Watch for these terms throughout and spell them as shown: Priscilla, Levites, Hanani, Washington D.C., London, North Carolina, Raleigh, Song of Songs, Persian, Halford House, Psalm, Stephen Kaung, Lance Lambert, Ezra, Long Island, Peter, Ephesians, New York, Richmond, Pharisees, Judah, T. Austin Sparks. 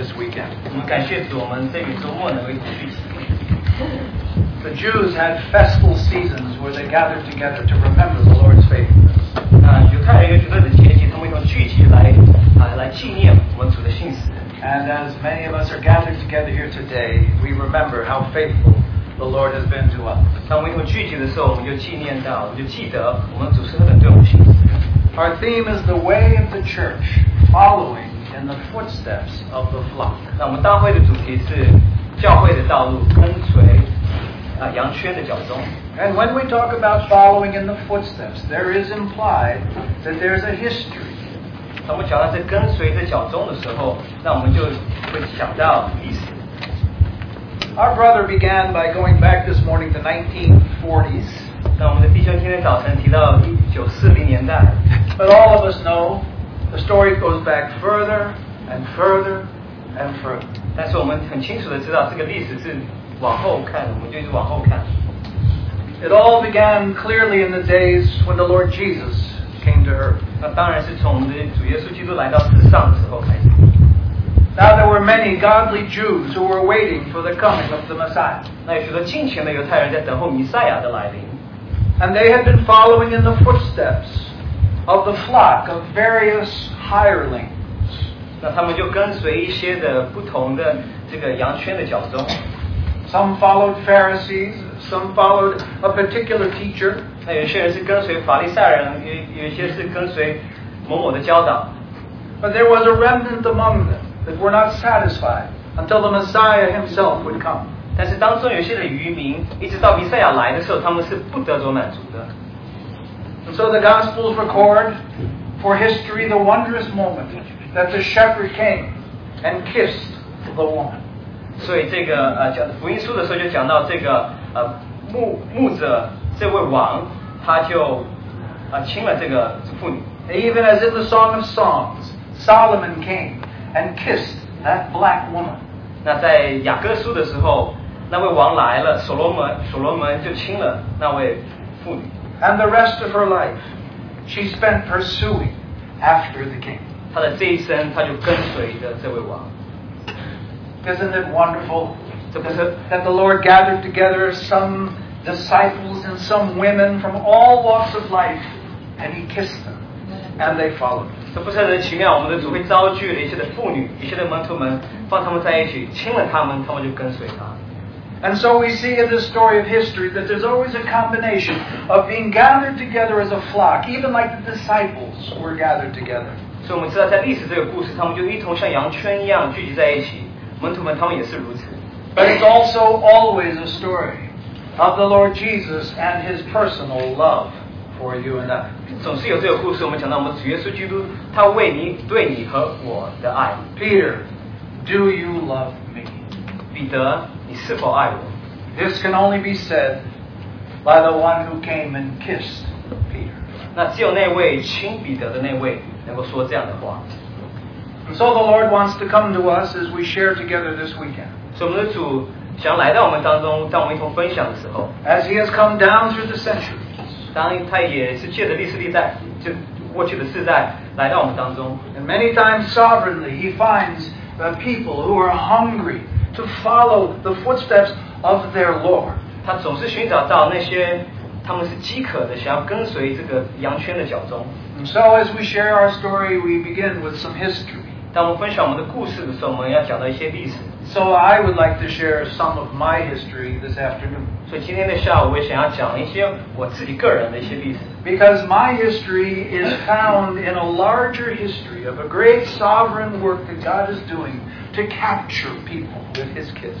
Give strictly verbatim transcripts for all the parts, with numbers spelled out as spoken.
this weekend. The Jews had festal seasons where they gathered together to remember the Lord's faithfulness. And as many of us are gathered together here today, we remember how faithful the Lord has been to us. Our theme is the way of the church, following in the footsteps of the flock. And when we talk about following in the footsteps, there is implied that there's a history. Our brother began by going back this morning to nineteen forties. But all of us know the story goes back further and further and further. It all began clearly in the days when the Lord Jesus came to earth. Now there were many godly Jews who were waiting for the coming of the Messiah. And they had been following in the footsteps of the flock of various hirelings. Some followed Pharisees, some followed a particular teacher. But there was a remnant among them that were not satisfied until the Messiah himself would come. And so the Gospels record for history the wondrous moment that the shepherd came and kissed the woman. 所以这个, 呃, 福音书的时候就讲到这个, 呃, 牧, 牧者, 这位王, 他就, 呃, 亲了这个妇女. Even as in the Song of Songs, Solomon came and kissed that black woman. 那在雅歌书的时候, 那位王来了, 所罗门, 所罗门就亲了那位妇女. And the rest of her life, she spent pursuing after the king. 她的这一生, 她就跟随着这位王. Isn't it wonderful that the Lord gathered together some disciples and some women from all walks of life, and He kissed them, and they followed Him? And so we see in this story of history that there's always a combination of being gathered together as a flock, even like the disciples were gathered together. 所以我们知道在历史这个故事，他们就一同像羊圈一样聚集在一起。 But it's also always a story of the Lord Jesus and His personal love for you and I. Peter, do you love me? 彼得，你是否爱我? This can only be said by the one who came and kissed Peter. 那只有那位亲彼得的那位能够说这样的话。 And so the Lord wants to come to us as we share together this weekend. As He has come down through the centuries, and many times sovereignly He finds the people who are hungry to follow the footsteps of their Lord. And so as we share our story, we begin with some history. So I would like to share some of my history this afternoon. Because my history is found in a larger history of a great sovereign work that God is doing to capture people with His kiss.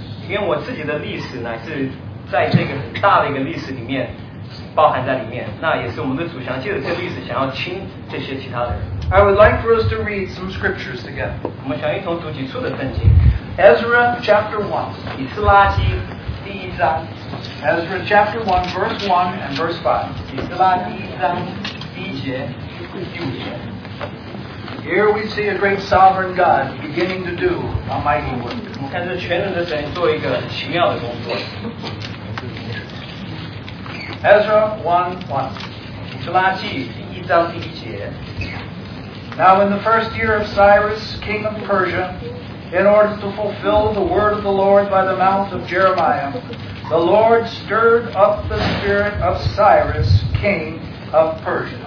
I would like for us to read some scriptures together. Ezra chapter one. Ezra chapter one, verse one and verse five. Here we see a great sovereign God beginning to do a mighty work. Ezra one one. Now in the first year of Cyrus, king of Persia, in order to fulfill the word of the Lord by the mouth of Jeremiah, the Lord stirred up the spirit of Cyrus, king of Persia.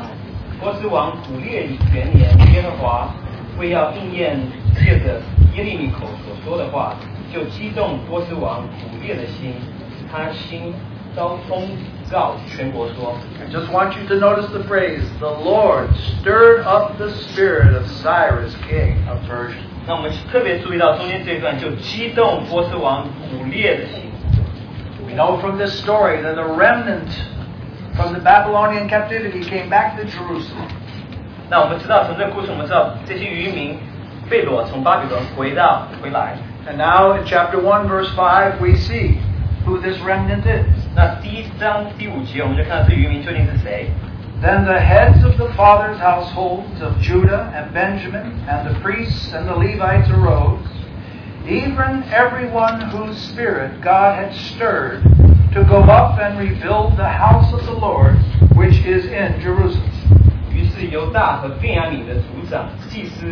波斯王古列以元年，耶和华为要应验借着耶利米口所说的话，就激动波斯王古列的心，他心遭通告全国说。I just want you to notice the phrase, the Lord stirred up the spirit of Cyrus, king of Persia. 那我们特别注意到中间这一段，就激动波斯王古列的心。We know from this story that the remnant from the Babylonian captivity came back to Jerusalem. 那我们知道从这个故事，我们知道这些渔民被掳从巴比伦回到回来。And now in chapter one, verse five, we see who this remnant is. 那第一章第五节，我们就看到这渔民究竟是谁。Then the heads of the fathers' households of Judah and Benjamin and the priests and the Levites arose, even everyone whose spirit God had stirred, to go up and rebuild the house of the Lord, which is in Jerusalem. 于是犹大和便雅悯的族长、祭司、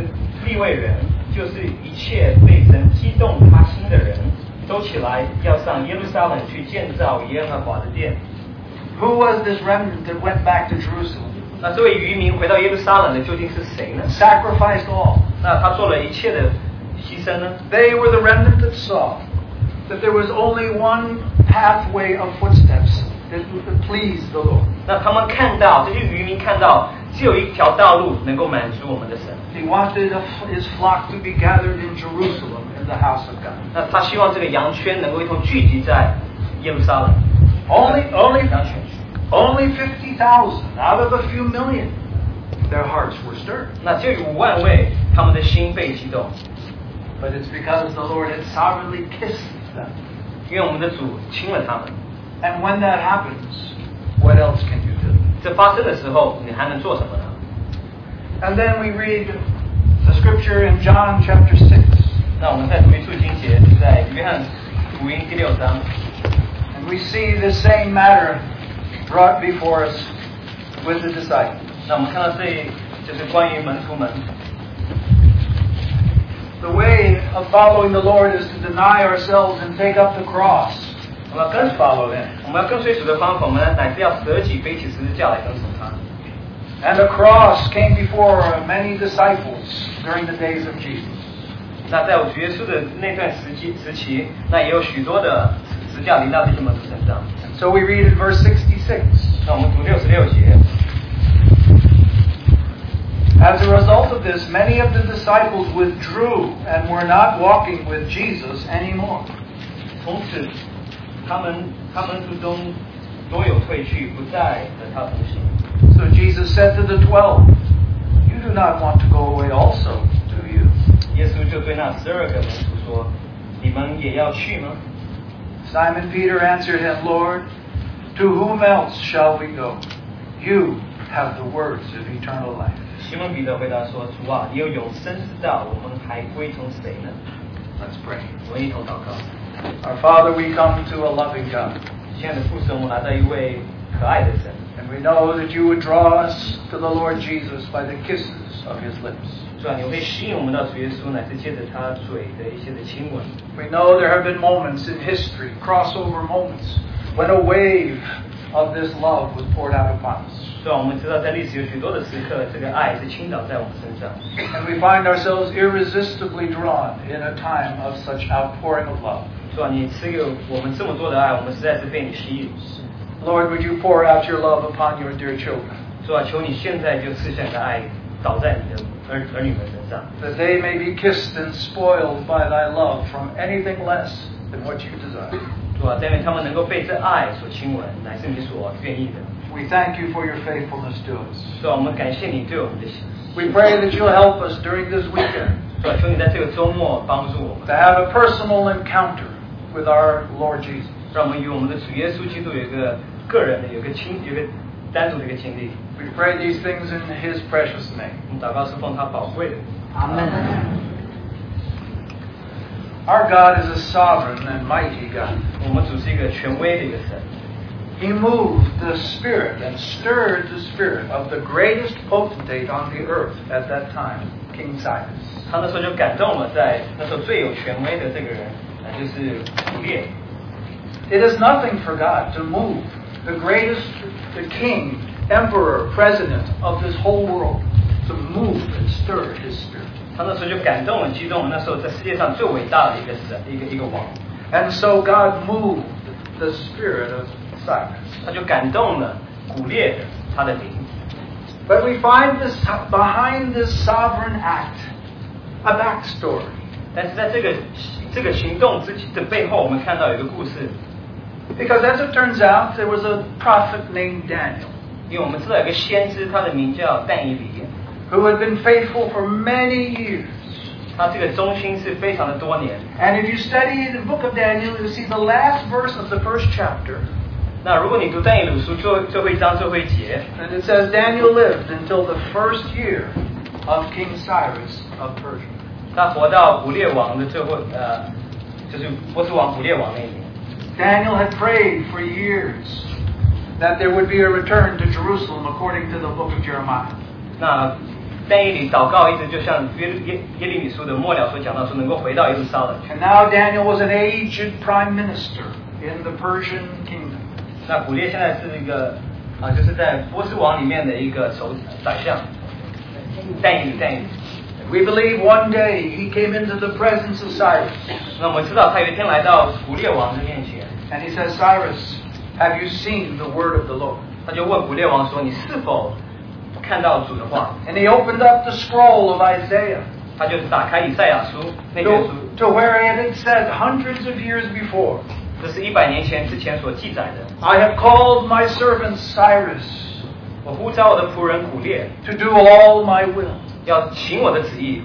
利未人，就是一切被神激动他心的人，都起来要上耶路撒冷去建造耶和华的殿。Who was this remnant that went back to Jerusalem? 那这位渔民回到耶路撒冷的究竟是谁呢 ？Sacrificed all. 那他做了一切的牺牲呢 ？They were the remnant that saw that there was only one pathway of footsteps that would please the Lord. 那他们看到，这些渔民看到，只有一条道路能够满足我们的神。He wanted his flock to be gathered in Jerusalem in the house of God. 那他希望这个羊圈能够一同聚集在耶路撒冷。Only, only, only fifty thousand out of a few million, their hearts were stirred. 那只有五万位，他们的心被激动。But it's because the Lord had sovereignly kissed them. 因为我们的主亲了他们。And when that happens, what else can you do? 这发生的时候，你还能做什么呢 ？And then we read the scripture in John chapter six. 那我们再读一处经节，在约翰福音第六章。And we see the same matter brought before us with the disciples. 那我们看到这就是关于门徒们。The way of following the Lord is to deny ourselves and take up the cross. 我们要跟follow him. 我们要跟随主的方法，我们乃是要舍己，背起十字架来跟随他。And the cross came before many disciples during the days of Jesus. 那在主耶稣的那段时期，时期，那也有许多的十字架临到这些门徒身上。So we read in verse sixty-six. 那我们读六十六节。As a result of this, many of the disciples withdrew and were not walking with Jesus anymore. 从此，他们他们之中多有退去，不再和他同行。So Jesus said to the twelve, "You do not want to go away also, do you?" 耶稣就对那十二个门徒说：“你们也要去吗？” Simon Peter answered him, "Lord, to whom else shall we go? You have the words of eternal life." 西门彼得回答说：“主啊，你有永生之道，我们还归从谁呢？” Let's pray. 我们一同祷告。Our Father, we come to a loving God. 亲爱的父神，我们来到一位可爱的神。And we know that you would draw us to the Lord Jesus by the kisses of his lips. 主啊，你会吸引我们到主耶稣，乃是借着他嘴的一些的亲吻。We know there have been moments in history, crossover moments, when a wave of this love was poured out upon us. 对，我们知道在历史有许多的时刻，这个爱是倾倒在我们身上。And we find ourselves irresistibly drawn in a time of such outpouring of love. 对，你赐给我们这么多的爱，我们实在是被你吸引。Lord, would you pour out your love upon your dear children? 对，求你现在就赐下你的爱，倒在你的儿儿女们身上。That they may be kissed and spoiled by thy love from anything less than what you desire. 对，因为他们能够被这爱所亲吻，乃是你所愿意的。We thank you for your faithfulness to us. We pray that you'll help us during this weekend to have a personal encounter with our Lord Jesus. We pray these things in his precious name. Amen. Our God is a sovereign and mighty God. He moved the spirit and stirred the spirit of the greatest potentate on the earth at that time, King Cyrus. 他那时候就感动了在那时候最有权威的这个人，那就是古列。It is nothing for God to move the greatest, the king, emperor, president of this whole world to move and stir his spirit. 他那时候就感动了，激动了。那时候在世界上最伟大的一个神，一个一个王。And so God moved the spirit of Cyrus. 他就感动了古列他的灵。But we find this behind this sovereign act a backstory. 但是在这个这个行动之的背后，我们看到有一个故事。Because as it turns out, there was a prophet named Daniel. 因为我们知道有个先知，他的名叫但以理。Who had been faithful for many years. 他这个忠心是非常的多年。And if you study the book of Daniel, you see the last verse of the first chapter. 那如果你读但以理书最最后一章最后一节。And it says Daniel lived until the first year of King Cyrus of Persia. 他活到古列王的最后呃，就是波斯王古列王那一年。Daniel had prayed for years that there would be a return to Jerusalem according to the book of Jeremiah. 那但以理祷告一直就像耶耶耶利米书的末了所讲到说能够回到耶路撒冷。And now Daniel was an aged prime minister in the Persian kingdom. 那古列现在是一个啊，就是在波斯王里面的一个首宰相。但以理，但以理。We believe one day he came into the presence of Cyrus. 那我们知道他有一天来到古列王的面前。And he says, Cyrus, have you seen the word of the Lord? 他就问古列王说：“你是否看到主的话？” And he opened up the scroll of Isaiah. 他就打开以赛亚书那卷书。To, to where it said hundreds of years before. 这是一百年前之前所记载的。I have called my servant Cyrus. 我呼召我的仆人古列。To do all my will. 要行我的旨意。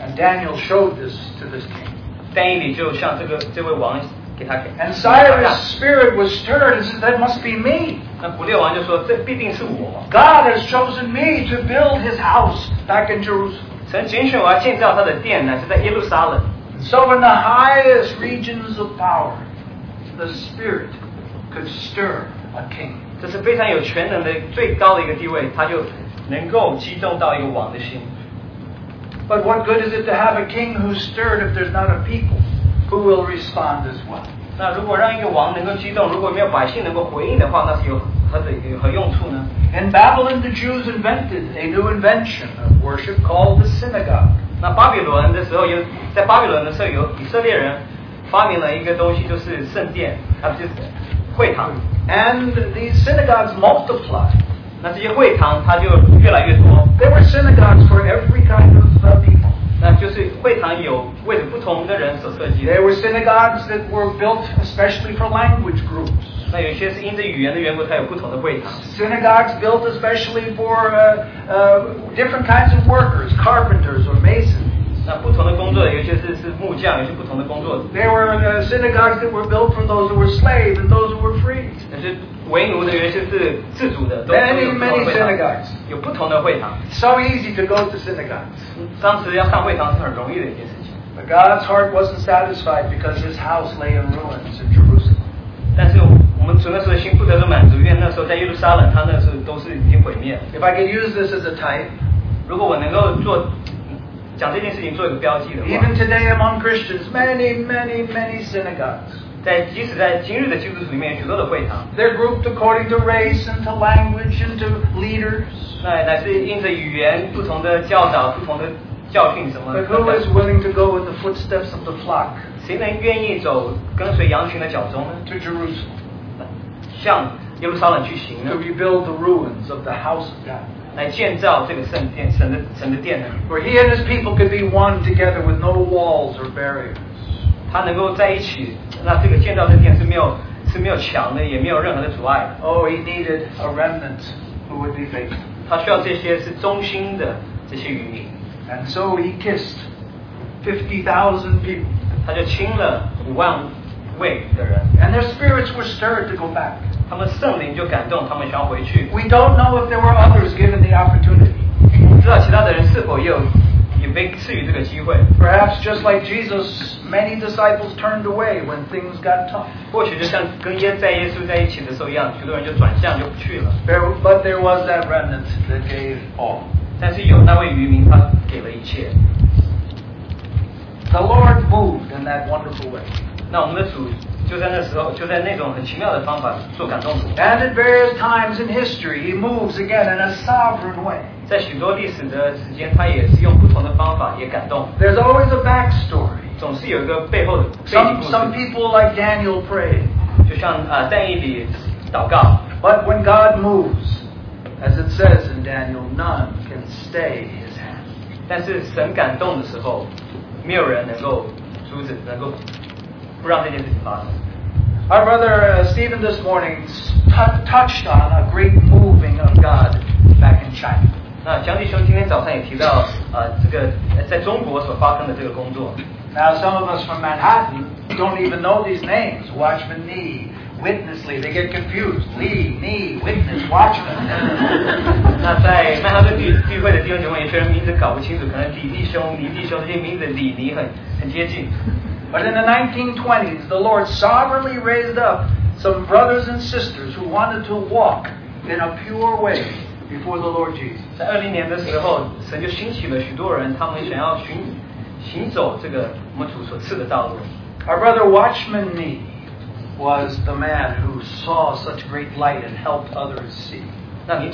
And Daniel showed this to this king. 但以理就向这个这位王给他给。And Cyrus' spirit was stirred and said, "That must be me." 那古列王就说，这必定是我。God has chosen me to build His house back in Jerusalem. 神拣选我要建造他的殿呢，是在耶路撒冷。So in the highest regions of power, the spirit could stir a king. 这是非常有权能的最高的一个地位，他就。能够激动到一个王的心。But what good is it to have a king who's stirred if there's not a people who will respond as well? 那如果让一个王能够激动，如果没有百姓能够回应的话，那是有何的何用处呢 ？In Babylon, the Jews invented a new invention of worship called the synagogue. 那巴比伦的时候有，在巴比伦的时候有以色列人发明了一个东西，就是圣殿，啊，就是会堂。And these synagogues multiplied. 那这些会堂它就越来越多。There were synagogues for every kind of people. 那就是会堂有为了不同的人所设计的。There were synagogues that were built especially for language groups. 那有些是因着语言的缘故，它有不同的会堂。Synagogues built especially for uh, uh, different kinds of workers, carpenters or masons. 那不同的工作，有些是是木匠，有些不同的工作。There were uh, synagogues that were built for those who were slaves and those who were free. 那是为奴的原先是自主的，都有不同的会堂，有不同的会堂。So easy to go to synagogues. 当时要上会堂是很容易的一件事情。But God's heart wasn't satisfied because His house lay in ruins in Jerusalem. 但是我们从那时候的心不得到满足，因为那时候在耶路撒冷，它那时候都是已经毁灭。If I could use this as a type, 如果我能够做讲这件事情做一个标记的话。Even today among Christians, many, many, many synagogues. 在即使在今日的基督徒里面，有许多的会堂。They're grouped according to race and to language and to leaders. 那乃是因着语言、不同的教导、不同的教训什么的。But who is willing to go in the footsteps of the flock? 谁能愿意走跟随羊群的脚踪呢 ？To Jerusalem. 向耶路撒冷去行呢 ？To rebuild the ruins of the house of God. 来建造这个圣殿，神的神的殿呢 ？Where He and His people could be one together with no walls or barriers. 他能够在一起，那这个建造的殿是没有是没有墙的，也没有任何的阻碍的。Oh, he needed a remnant who would be faithful. 他需要这些是忠心的这些渔民。And so he kissed fifty thousand people. 他就亲了五万位的人。And their spirits were stirred to go back. 他们圣灵就感动，他们想要回去。We don't know if there were others given the opportunity. 不知道其他的人是否也有 Perhaps just like Jesus, many disciples turned away when things got tough. There, but there was that remnant that gave all. The Lord moved in that wonderful way. And at various times in history, He moves again in a sovereign way. There's always a backstory. Some, some people like Daniel pray. But when God moves, as it says in Daniel, none can stay His hand. Our brother uh, Stephen this morning t- touched on a great moving of God back in China. Now, some of us from Manhattan don't even know these names. Watchman Nee, Witness Lee. They get confused. Lee, Nee, Witness, Watchman. But in the nineteen twenties, the Lord sovereignly raised up some brothers and sisters who wanted to walk in a pure way before the Lord Jesus. Our brother Watchman Nee was the man who saw such great light and helped others see. But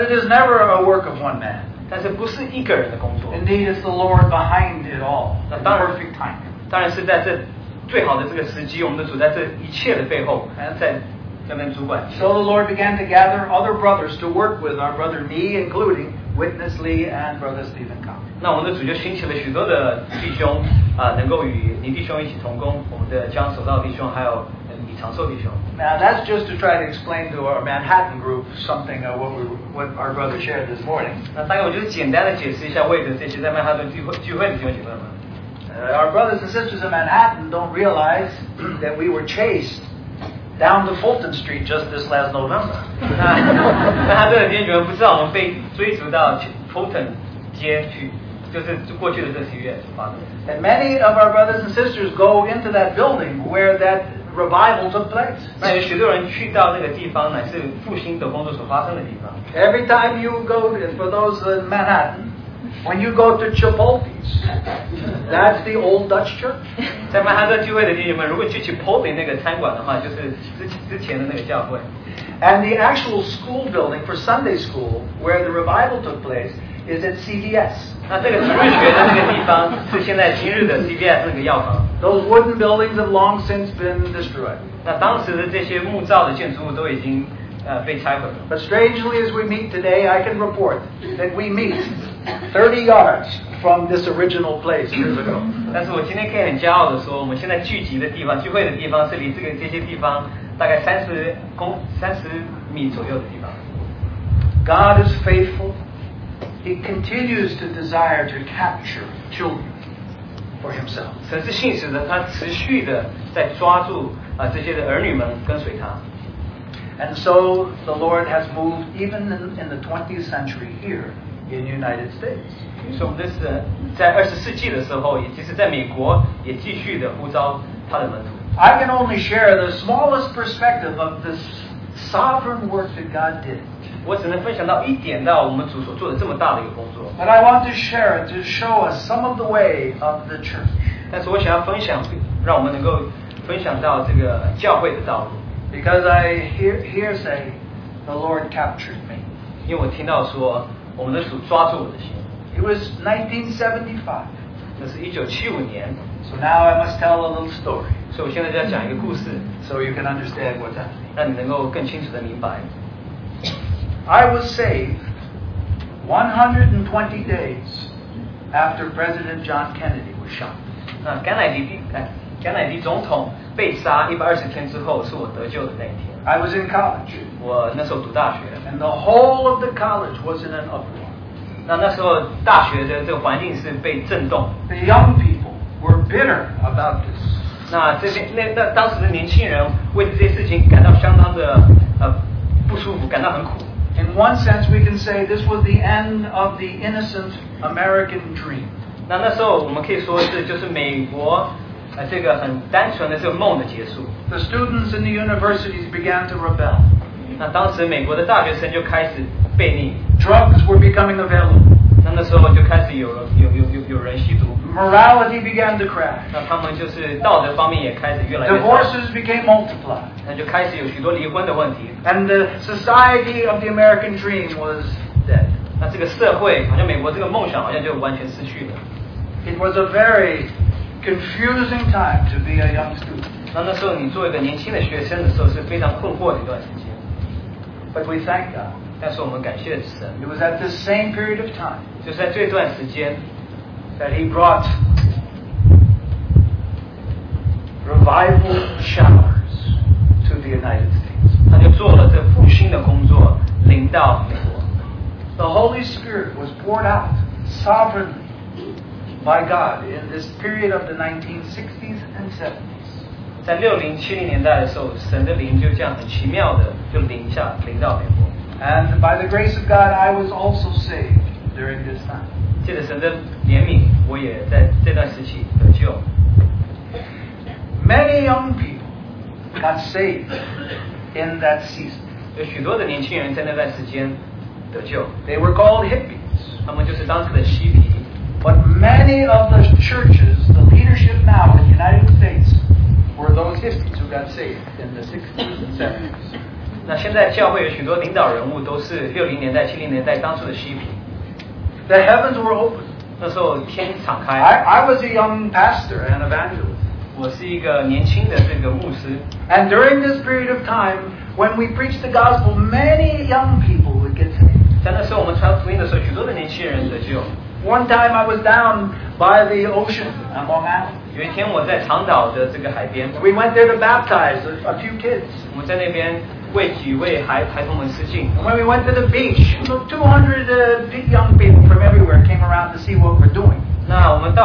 it is never a work of one man. Indeed, it's the Lord behind it all, the perfect timing. So the Lord began to gather other brothers to work with our brother Nee, including Witness Lee and brother Stephen Kaung. Now that's just to try to explain to our Manhattan group something of what we, what our brother shared this morning. Uh, our brothers and sisters in Manhattan don't realize that we were chased down to Fulton Street just this last November. And many of our brothers and sisters go into that building where that revival took place. Every time you go, for those in Manhattan, when you go to Chipotle's, that's the old Dutch church. And the actual school building for Sunday school, where the revival took place, is at C V S. Those wooden buildings have long since been destroyed. But strangely, as we meet today, I can report that we meet thirty yards from this original place years ago. God is faithful. He continues to desire to capture children for Himself. And so the Lord has moved even in, in the twentieth century here in the United States. I can only share the smallest perspective of this sovereign work that God did. But I want to share it to show us some of the way of the church. Because I hear, hear say, the Lord captured me. It was nineteen seventy-five. So now I must tell a little story. So you can understand what's happening. I was saved one hundred twenty days after President John Kennedy was shot. I was in college. And the whole of the college was in an uproar. The young people were bitter about this. In one sense, we can say this was the end of the innocent American dream. 那那时候我们可以说这就是美国这个很单纯的这个梦的结束。 The students in the universities began to rebel. 那当时美国的大学生就开始悖逆。 Drugs were becoming available. 那那时候就开始有有有有有人吸毒。 Morality began to crash. 那他们就是道德方面也开始越来越。 Divorces became multiplied. 那就开始有许多离婚的问题。 And the society of the American dream was dead. 那这个社会好像美国这个梦想好像就完全失去了。 It was a very confusing time to be a young student. 那那时候你作为一个年轻的学生的时候是非常困惑的一段时间。 But we thank God. 但是我们感谢神。 It was at this same period of time 就是在这段时间 that He brought revival showers to the United States. 他就做了这复兴的工作，临到美国。 The Holy Spirit was poured out sovereignly by God in this period of the nineteen sixties and seventies. 在六零七零年代的时候，神的灵就这样很奇妙的就临下临到美国。 And by the grace of God, I was also saved during this time. 借着神的怜悯，我也在这段时期得救。 Many young people got saved in that season. 有许多的年轻人在那段时间得救。 They were called hippies. 他们就是当时的嬉皮。 But many of the churches, the leadership now in the United States, were those hippies who got saved in the sixties and seventies. 那现在教会有许多领导人物都是六零年代、七零年代当初的嬉皮。 The heavens were open. 那时候天敞开。 I, I was a young pastor and evangelist. 我是一个年轻的这个牧师。 And during this period of time, when we preached the gospel, many young people would get saved. 在那时候我们传福音的时候，许多的年轻人得救。 One time I was down by the ocean on Long Island. 有一天我在长岛的这个海边。 We went there to baptize a, a few kids. 我们在那边。 And when we went to the beach, two hundred uh, young people from everywhere came around to see what we're doing. And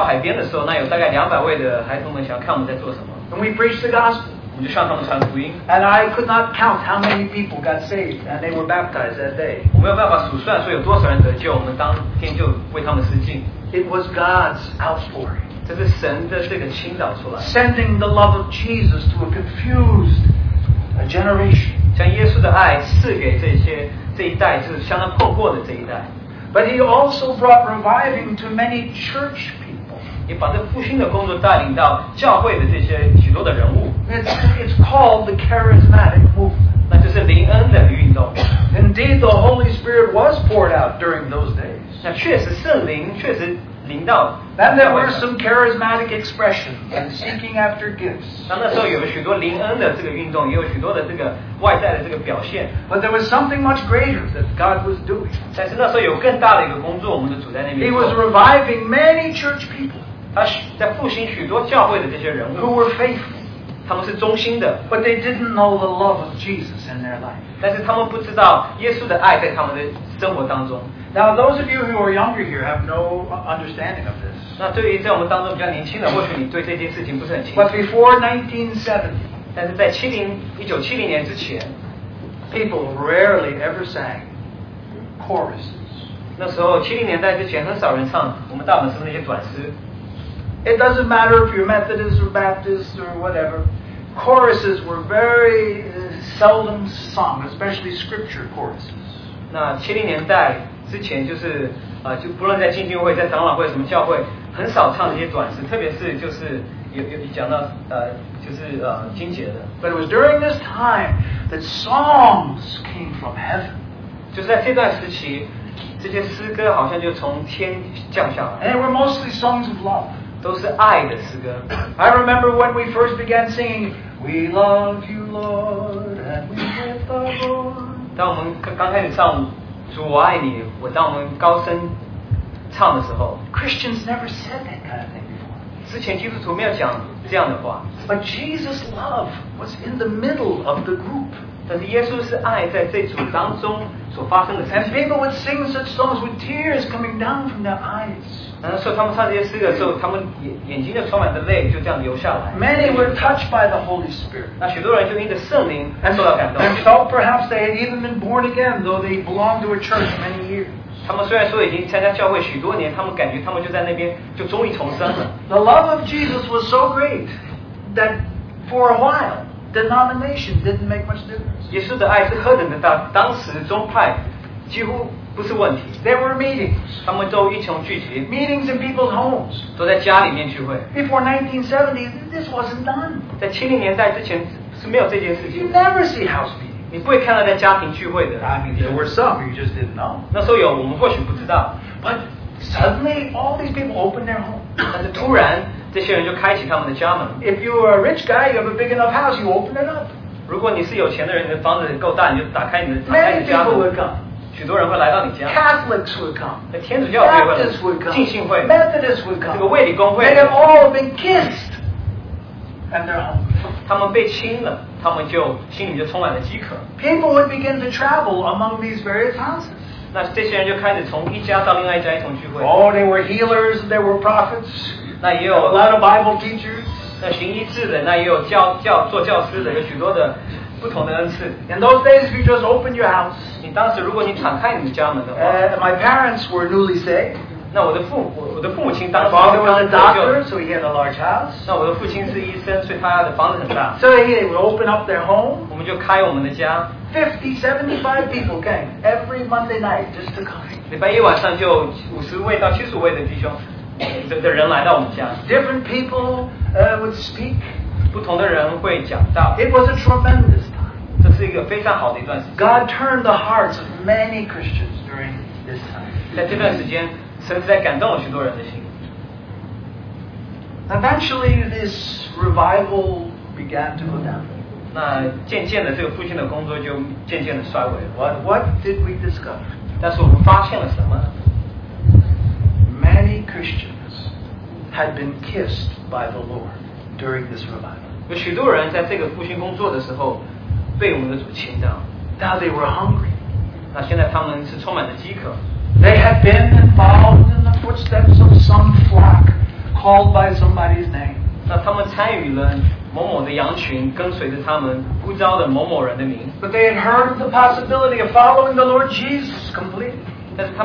we preached the gospel. And I could not count how many people got saved and they were baptized that day. It was God's outpouring, sending the love of Jesus to a confused generation. 将耶稣的爱赐给这些这一代，是相当破过的这一代。 But He also brought reviving to many church people. 也把这复兴的工作带领到教会的这些许多的人物。 It's, it's called the charismatic movement. 那就是灵恩的运动。 Indeed, the Holy Spirit was poured out during those days. 那确实圣灵确实临到。 Then there were some charismatic expressions and seeking after gifts. But there was something much greater that God was doing. He was reviving many church people who were faithful. But they didn't know the love of Jesus in their life. Now, those of you who are younger here have no understanding of this. But before nineteen seventy, people rarely ever sang choruses. It doesn't matter if you're Methodist or Baptist or whatever. Choruses were very uh, seldom sung, especially scripture choruses. 那七零年代之前，就是呃，就不论在进修会、在长老会什么教会，很少唱这些短诗，特别是就是有有讲到呃，就是呃经节的。 But it was during this time that songs came from heaven. 就是在这段时期，这些诗歌好像就从天降下来。 And they were mostly songs of love. 都是爱的诗歌。 I remember when we first began singing, "We love you, Lord, and we lift the Lord." 当我们刚开始唱主我爱你，我当我们高声唱的时候， Christians never said that kind of thing before. 之前基督徒没有讲这样的话。 But Jesus' love was in the middle of the group. And people would sing such songs with tears coming down from their eyes. Many were touched by the Holy Spirit and, and felt perhaps they had even been born again, though they belonged to a church many years. The love of Jesus was so great that for a while denomination didn't make much difference. There were meetings. Meetings in people's homes. Before nineteen seventy, this wasn't done. You never see house meetings. I mean, there were some you just didn't know. But suddenly, all these people opened their home. If you were a rich guy, you have a big enough house, you open it up. Many people would come. Catholics would come. Baptists would come. Methodists would come. They had all been kissed. And their home. People would begin to travel among these various houses. Oh, they were healers, they were prophets, a lot of Bible teachers. In those days, if you just opened your house, uh, my parents were newly saved. My father was a doctor, so he had a large house. So he would open up their home. fifty, seventy-five people came every Monday night just to come. Different people uh, would speak. It was a tremendous time. God turned the hearts of many Christians during this time. Eventually, this revival began to go down. What, what did we discover? Many Christians had been kissed by the Lord during this revival. Now they were hungry. They had been involved in the footsteps of some flock called by somebody's name. But they had heard of the possibility of following the Lord Jesus completely. And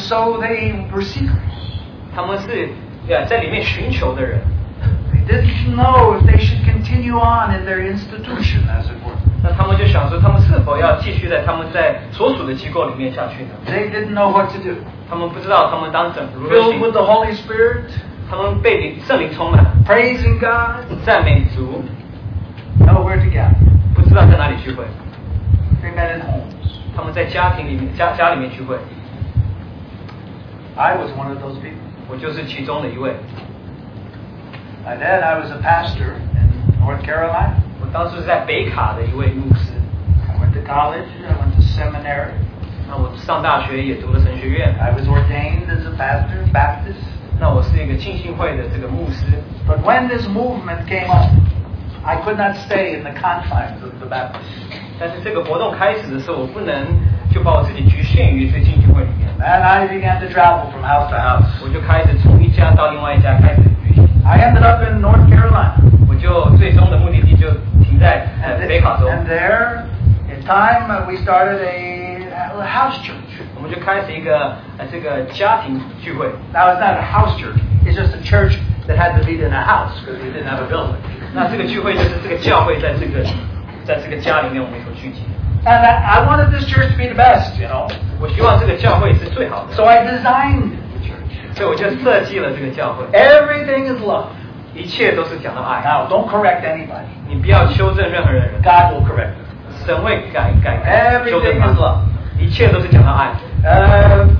so they were seekers. They didn't know if they should continue on in their institution, as it were. They didn't know what to do. Filled with the Holy Spirit, praising God, nowhere to gather. They met in homes. I was one of those people. And then I was a pastor in North Carolina. I went to college, I went to seminary. I was ordained as a pastor, Baptist. But when this movement came up, I could not stay in the confines of the Baptist. And I began to travel from house to house. I ended up in North Carolina. And, and there, in time, we started a house church. Now, it's not a house church. It's just a church that had to be in a house because we didn't have a building. And I, I wanted this church to be the best, you know. So I designed the church. Everything is love. Now, don't correct anybody. God will correct them. Everything is love. Uh,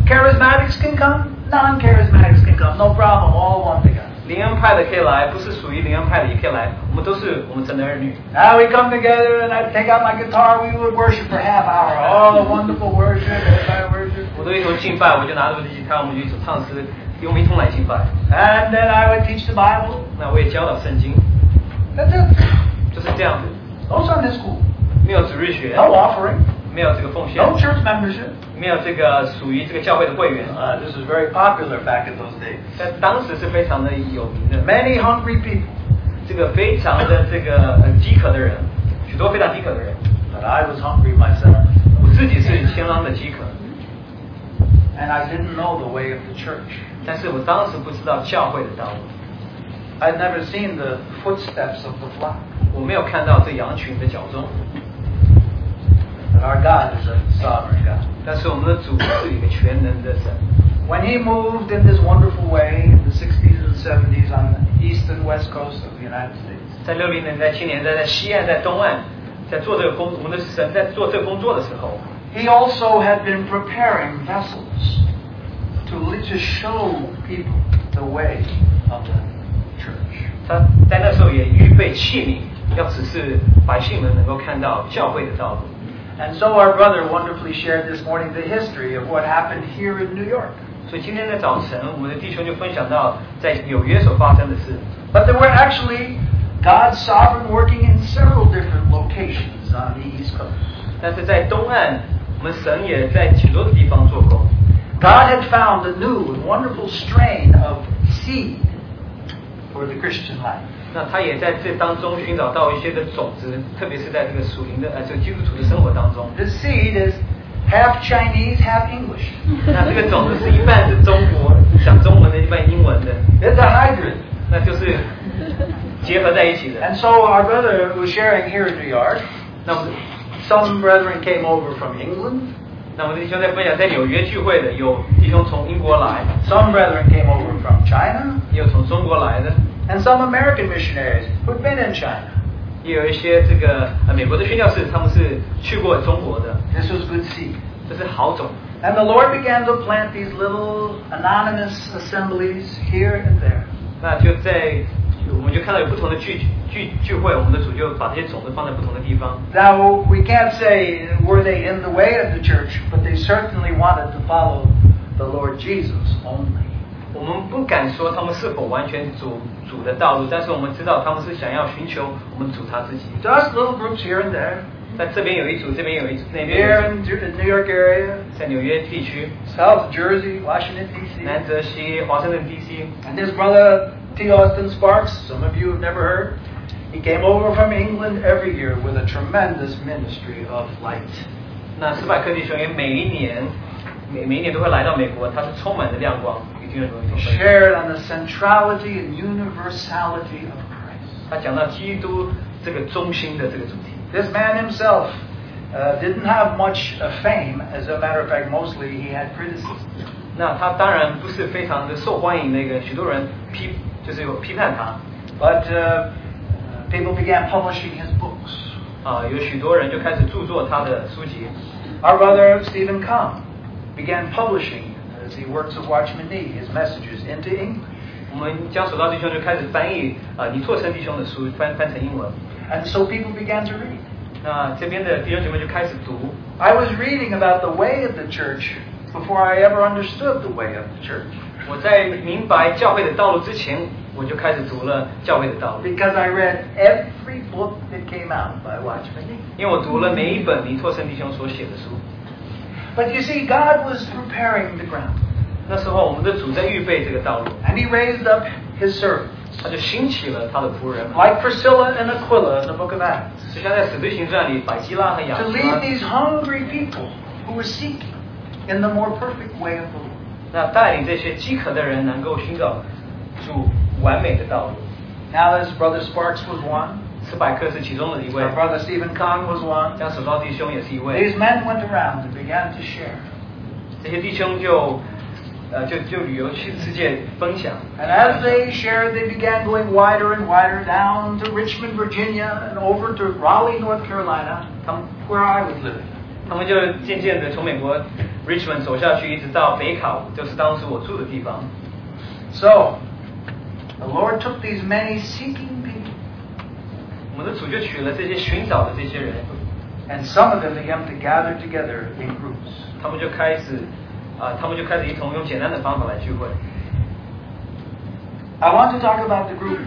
charismatics can come, non-charismatics can come, no problem, all one together. Now we come together and I take out my guitar, we would worship for half hour. Oh, the wonderful worship, everybody worship. And then I would teach the Bible. 那这就是这样子。No Sunday school， 没有主日学。No offering， 没有这个奉献。No church membership， 没有这个属于这个教会的会员。啊、uh, ，this was very popular back in those days。在当时是非常的有名的。Many hungry people， 这个非常的这个饥渴的人，许多非常饥渴的人。But I was hungry myself， 我自己是相当的饥渴。And I didn't know the way of the church， 但是我当时不知道教会的道路。I'd never seen the footsteps of the flock， 我没有看到这羊群的脚踪。But our God is a sovereign God， 但是我们的主是一个全能的神。When He moved in this wonderful way in the sixties and seventies on the east and west coast of the United States， 在六零年代、七年代，在西岸、在东岸，在做这个工，我们的神在做这个工作的时候。He also had been preparing vessels to, to show people the way of the church. 他在那时候也预备器皿，要只是百姓们能够看到教会的道路。And so our brother wonderfully shared this morning the history of what happened here in New York. 所以今天的早晨，我们的弟兄就分享到在纽约所发生的事。But there were actually God's sovereign working in several different locations on the East Coast. 但是在东岸。我们神也在许多的地方做工。God had found a new and wonderful strain of seed for the Christian life. 那他也在这当中寻找到一些的种子，特别是在这个属灵的呃，这个基督徒的生活当中。The seed is half Chinese, half English. 那这个种子是一半是中国讲中文的，一半英文的。It's a hybrid. 那就是结合在一起的。And so our brother was sharing here in New York. 那不是。Some brethren came over from England. 那我们弟兄在分享在纽约聚会的有弟兄从英国来。Some brethren came over from China. 也有从中国来的。And some American missionaries who'd been in China. 也有一些这个呃美国的宣教士，他们是去过中国的。This was good seed. 这是好种。And the Lord began to plant these little anonymous assemblies here and there. 那就在我们就看到有不同的聚集。聚会，我们的主就把这些种子放在不同的地方。Now we can't say were they in the way of the church, but they certainly wanted to follow the Lord Jesus only. 我们不敢说他们是否完全主主的道路，但是我们知道他们是想要寻求我们主他自己。Just little groups here and there. 在这边有一组，这边有一组，那边有一组。Here in the New York area. 在纽约地区。South Jersey, Washington D C. 南泽西，华盛顿 D C. And his brother T. Austin Sparks, some of you have never heard. He came over from England every year with a tremendous ministry of light. 那斯柏克弟兄也每一年，每每一年都会来到美国，他是充满着亮光，与弟兄们同分享。Shared on the centrality and universality of Christ. 他讲到基督这个中心的这个主题。This man himself uh, didn't have much fame. As a matter of fact, mostly he had criticism. 那他当然不是非常的受欢迎，那个许多人批就是有批判他。But uh,People began publishing his books. 啊，有许多人就开始著作他的书籍。Our brother Stephen Kaung began publishing as he works at Watchman Nee his messages into English. 我们江守道弟兄就开始翻译啊，倪拓生弟兄的书翻翻成英文。And so people began to read. 那这边的弟兄姐妹就开始读。I was reading about the way of the church before I ever understood the way of the church. 我在明白教会的道路之前。我就开始读了教会的道理。Because I read every book that came out by Watchman Nee. 因为我读了每一本尼托生弟兄所写的书。But you see, God was preparing the ground. 那时候我们的主在预备这个道路。And He raised up His servants. 他就兴起了他的仆人们。Like Priscilla and Aquila in the Book of Acts. 就像在《使徒行传》里，百基拉和亚斯拉。To lead these hungry people who were seeking in the more perfect way of the Lord. 那带领这些饥渴的人能够寻找主。完美的道路。Now his brother Sparks was one. 斯百克是其中的一位。His brother Stephen Kaung was one. 江守道弟兄也是一位。These men went around and began to share. 这些弟兄就呃就就旅游去世界分享。And as they shared, they began going wider and wider down to Richmond, Virginia, and over to Raleigh, North Carolina, where I was living. 他们就渐渐的从美国 Richmond 走下去，一直到北卡，就是当时我住的地方。So.The Lord took these many seeking people. 我们的主就取了这些寻找的这些人。And some of them began to gather together in groups. 他们就开始，啊，他们就开始一同用简单的方法来聚会。I want to talk about the group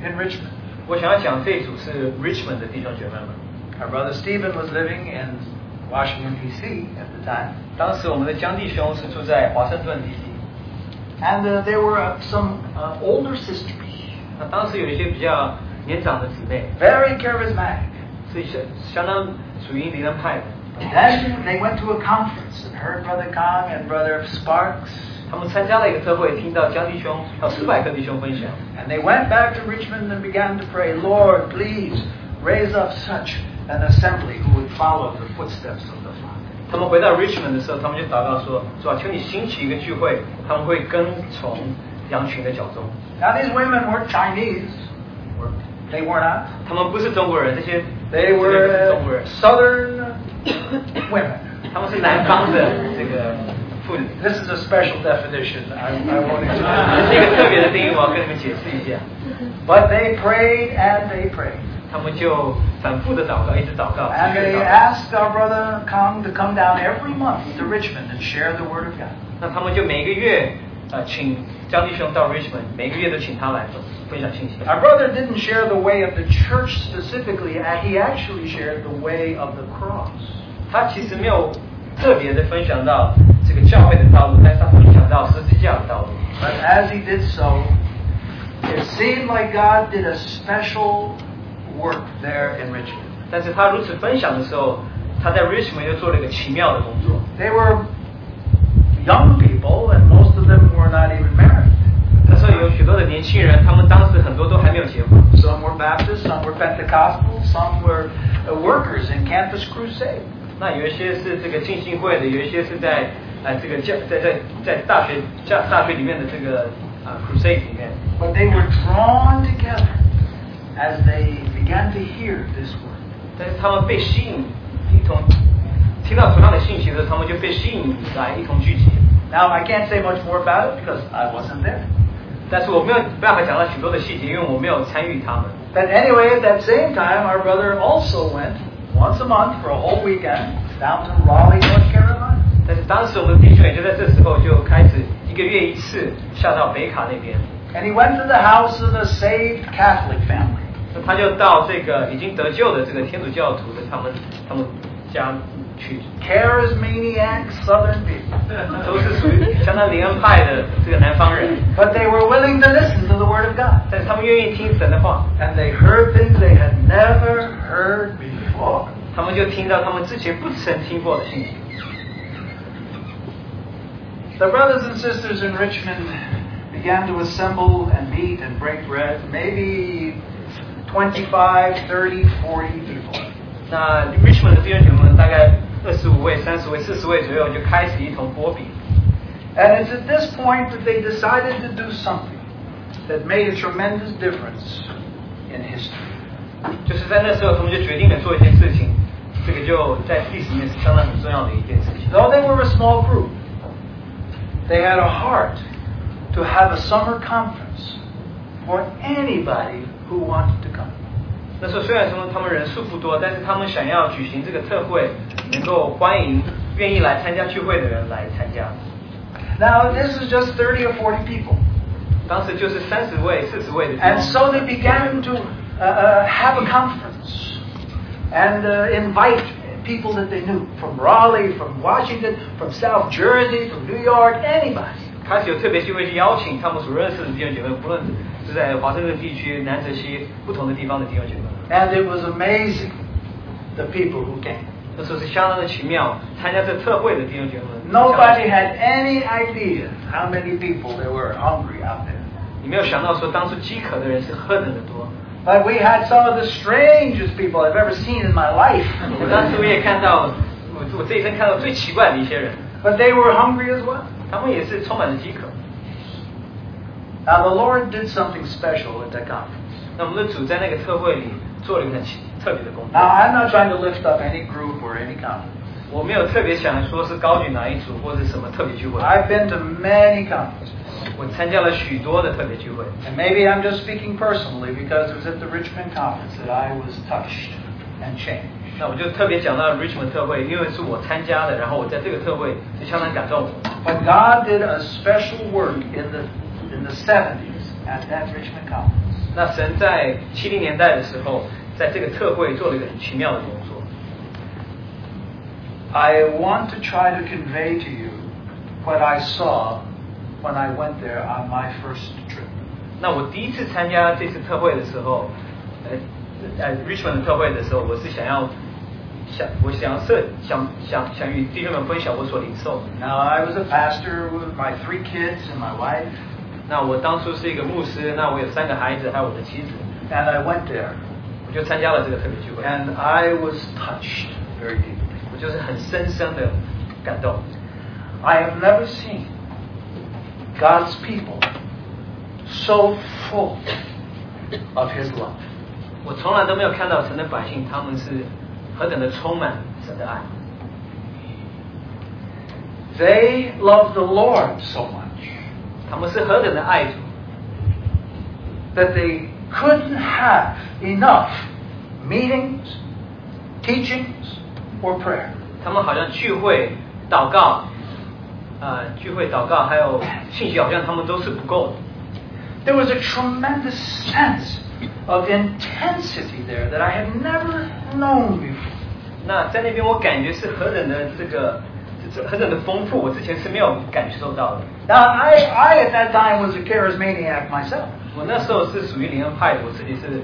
in Richmond. 我想要讲这组是 Richmond 的弟兄姐妹们。Our brother Stephen was living in Washington D C at the time. 当时我们的江弟兄是住在华盛顿 D C。And uh, there were uh, some uh, older sisters. 那当时有一些比较年长的姊妹。Very charismatic. 是相当属于灵恩派的。Then they went to a conference and heard Brother Kaung and Brother Sparks. 他们参加了一个特会，听到江弟兄到斯百克弟兄分享。And they went back to Richmond and began to pray, Lord, please raise up such an assembly who would follow the footsteps of the flock. 他们回到 Richmond 的时候，他们就祷告说：“主啊，求你兴起一个聚会，他们会跟从羊群的脚踪。” Now these women weren't Chinese. They were not. 他们不是中国人，这些 they were 中国人 Southern women. 他们是南方的这个妇女。This is a special definition. I, I won't explain. 这是一个特别的定义，我要跟你们解释一下。But they prayed and they prayed. 他们就反复的祷告，一直祷告。And they asked our brother Kaung to come down every month to Richmond and share the word of God. 那他们就每个月呃请江弟兄到 Richmond， 每个月都请他来分享信息。Our brother didn't share the way of the church specifically, he actually shared the way of the cross. 他其实没有特别的分享到这个教会的道路，但是他分享到十字架的道路。But as he did so, it seemed like God did a special work there in Richmond. 但是他如此分享的时候，他在 Richmond 又做了一个奇妙的工作。They were young people, and most of them were not even married. 那时候有许多的年轻人，他们当时很多都还没有结婚。Some were Baptists, some were Pentecostal, some were workers in Campus Crusade. 那有一些是这个浸信会的，有一些是在啊、呃、这个教在在在大学教大学里面的这个啊、呃、Crusade 里面。But they were drawn together as they began to hear this word. 但是他们被吸引，一同听到同样的信息的时候，他们就被吸引来一同聚集。Now I can't say much more about it because I wasn't there. 但是我没有办法讲到许多的细节，因为我没有参与他们。But anyway, at that same time, our brother also went once a month for a whole weekend down to Raleigh, North Carolina. 但是当时我们的弟兄也就在这时候就开始一个月一次下到北卡那边。And he went to the house of a saved Catholic family. 他就到这个已经得救的这个天主教徒的他们他们家去。Charismatic Southern people， 都是属于相当灵恩派的这个南方人。But they were willing to listen to the word of God， 但是他们愿意听神的话。And they heard things they had never heard before， 他们就听到他们之前不曾听过的信息。The brothers and sisters in Richmond began to assemble and meet and break bread, maybe twenty-five, thirty, forty people. 那 Richmond 的弟兄姐妹们大概二十五位、三十位、四十位左右就开始一同波比。And it's at this point that they decided to do something that made a tremendous difference in history. 就是在那时候，他们就决定了做一件事情，这个就在历史里面是相当很重要的一件事情。Though they were a small group, they had a heart to have a summer conference for anybody who wanted to come. 那时候虽然说他们人数不多，但是他们想要举行这个特会，能够欢迎愿意来参加聚会的人来参加。Now this is just thirty or forty people. 当时就是三十位、四十位的。And so they began to uh, have a conference and uh, invite people that they knew from Raleigh, from Washington, from South Jersey, from New York, anybody. 开始有特别聚会去邀请他们所认识的弟兄姐妹，不论是在华盛顿地区、南泽西不同的地方的弟兄姐妹。And it was amazing the people who came. 那时候是相当的奇妙，参加这特会的弟兄姐妹。Nobody had any idea how many people there were hungry out there. 你没有想到说当初饥渴的人是何等的多。But we had some of the strangest people I've ever seen in my life. 我当时我也看到，我我这一生看到最奇怪的一些人。But they were hungry as well. 他们也是充满了饥渴。Now the Lord did something special at that conference. 那我们的主在那个特会里做了一个很特别的工作。Now I'm not trying to lift up any group or any conference. 我没有特别想说是高举哪一组或者什么特别聚会。I've been to many conferences. 我参加了许多的特别聚会。And maybe I'm just speaking personally because it was at the Richmond conference that I was touched and changed. 那我就特别讲到 Richmond 特会，因为是我参加的，然后我在这个特会就相当感动我。But God did a special work in the in the seventies at that Richmond conference. 那神在七零年代的时候，在这个特会做了一个很奇妙的工作。I want to try to convey to you what I saw when I went there on my first trip. 那我第一次参加这次特会的时候，呃呃 Richmond 的特会的时候，我是想要。想我想设想想想与弟兄们分享我所领受。Now I was a pastor with my three kids and my wife. 那我当初是一个牧师，那我有三个孩子还有我的妻子。And I went there. 我就参加了这个特别聚会。And I was touched very deeply. 我就是很深深的感动。I have never seen God's people so full of His love. 我从来都没有看到神的百姓，他们是。They love the Lord so much that they couldn't have enough meetings, teachings, or prayer. 他们好像聚会、祷告，呃，聚会、祷告，还有信息，好像他们都是不够的。There was a tremendous sense of intensity there that I have never known before. 那在那边我感觉是何等的这个何等的丰富，我之前是没有感受到的。Now I, I at that time was a charismaniac myself. 我那时候是属于灵恩派，我自己是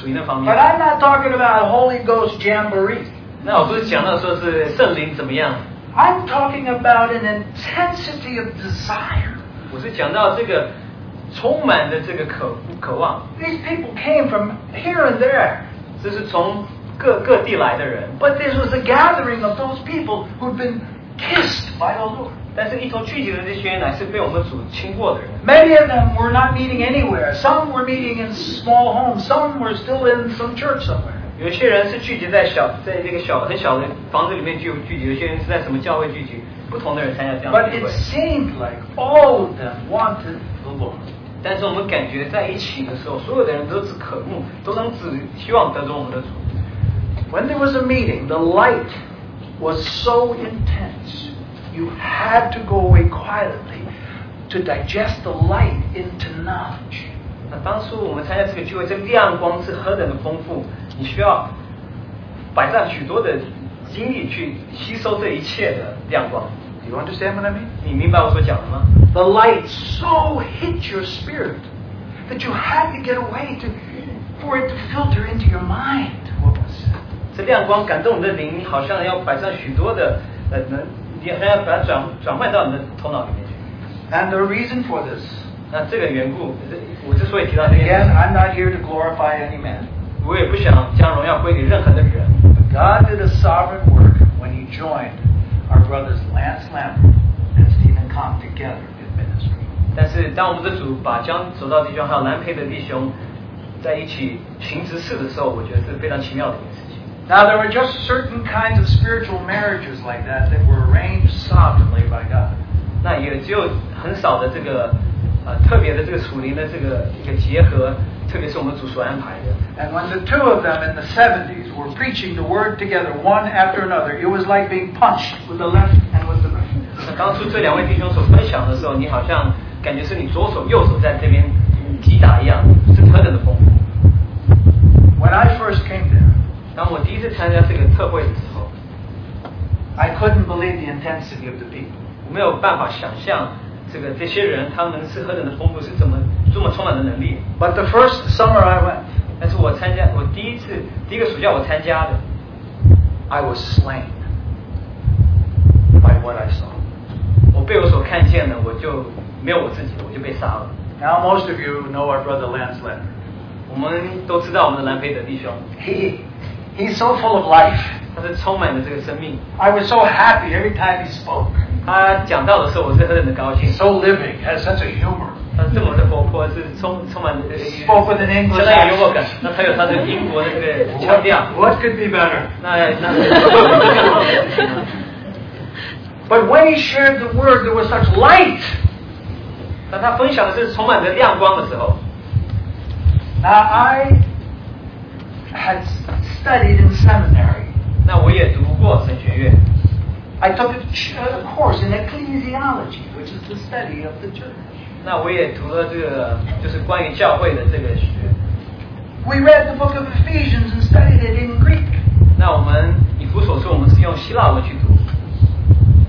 属于那方面。But I'm not talking about Holy Ghost jamboree. 那我不是讲到说是圣灵怎么样。I'm talking about an intensity of desire. 我是讲到这个。充满的这个渴渴望。These people came from here and there. 这是从各各地来的人。But this was a gathering of those people who'd been kissed by the Lord. 但是，一同聚集的这些乃是被我们主亲过的人。Many of them were not meeting anywhere. Some were meeting in small homes. Some were still in some church somewhere. 有些人是聚集在小在那个小很小的房子里面聚聚集，有些人是在什么教会聚集，不同的人参加这样的聚会。But it seemed like all of them wanted the Lord. 但是我们感觉在一起的时候，所有的人都只渴慕，都能只希望得着我们的主。When there was a meeting, the light was so intense, you had to go away quietly to digest the light into knowledge. 那当初我们参加这个聚会，这亮光是何等的丰富，你需要摆上许多的精力去吸收这一切的亮光。You understand what I mean? 你明白我所讲的吗？The light so hit your spirit that you had to get away to, for it to filter into your mind. 这亮光感动你的灵，你好像要摆上许多的，呃，能，你好像要把它转转换到你的头脑里面去。And the reason for this. 那这个缘故，我之所以提到这件事。Again, I'm not here to glorify any man. 我也不想将荣耀归给任何的人。But God did a sovereign work when He joined our brothers Lance Lambert and Stephen Kaung together. 但是，当我们的主把江守道弟兄还有南配的弟兄在一起行执事的时候，我觉得是非常奇妙的一件事情。Now there were just certain kinds of spiritual marriages like that that were arranged sovereignly by God. 那也只有很少的这个呃特别的这个属灵的这个一个结合，特别是我们主所安排的。And when the two of them in the seventies were preaching the word together, one after another, it was like being punched with the left and with the right. 那当初这两位弟兄所分享的时候，你好像。感觉是你左手右手在这边击打一样，是何等的丰富。When I first came there, 当我第一次参加这个特会的时候 ，I couldn't believe the intensity of the people. 我没有办法想象这个这些人他们是何等的丰富，是怎么这么充满的能力。But the first summer I went, 但是我参加我第一次第一个暑假我参加的 ，I was slain by what I saw. 我被我所看见的，我就。没有我自己，我就被杀了。Now most of you know our brother Lance Lambert. 我们都知道我们的兰培德弟兄。He, he's so full of life. 他是充满了这个生命。I was so happy every time he spoke. 他讲到的时候，我是很很高兴。He's so living, has such a humor. 他这么的活泼，是充充满这个。Spoke with an English accent. 那他有他的英国的这个腔调。What could be better? 那那。But when he shared the word, there was such light. 当他分享的是充满着亮光的时候 Now I had studied in seminary. 那我也读过神学院 I took a course in ecclesiology, which is the study of the church. 那我也读了这个，就是关于教会的这个学。We read the book of Ephesians and studied it in Greek. 那我们以弗所书，我们是用希腊文去读。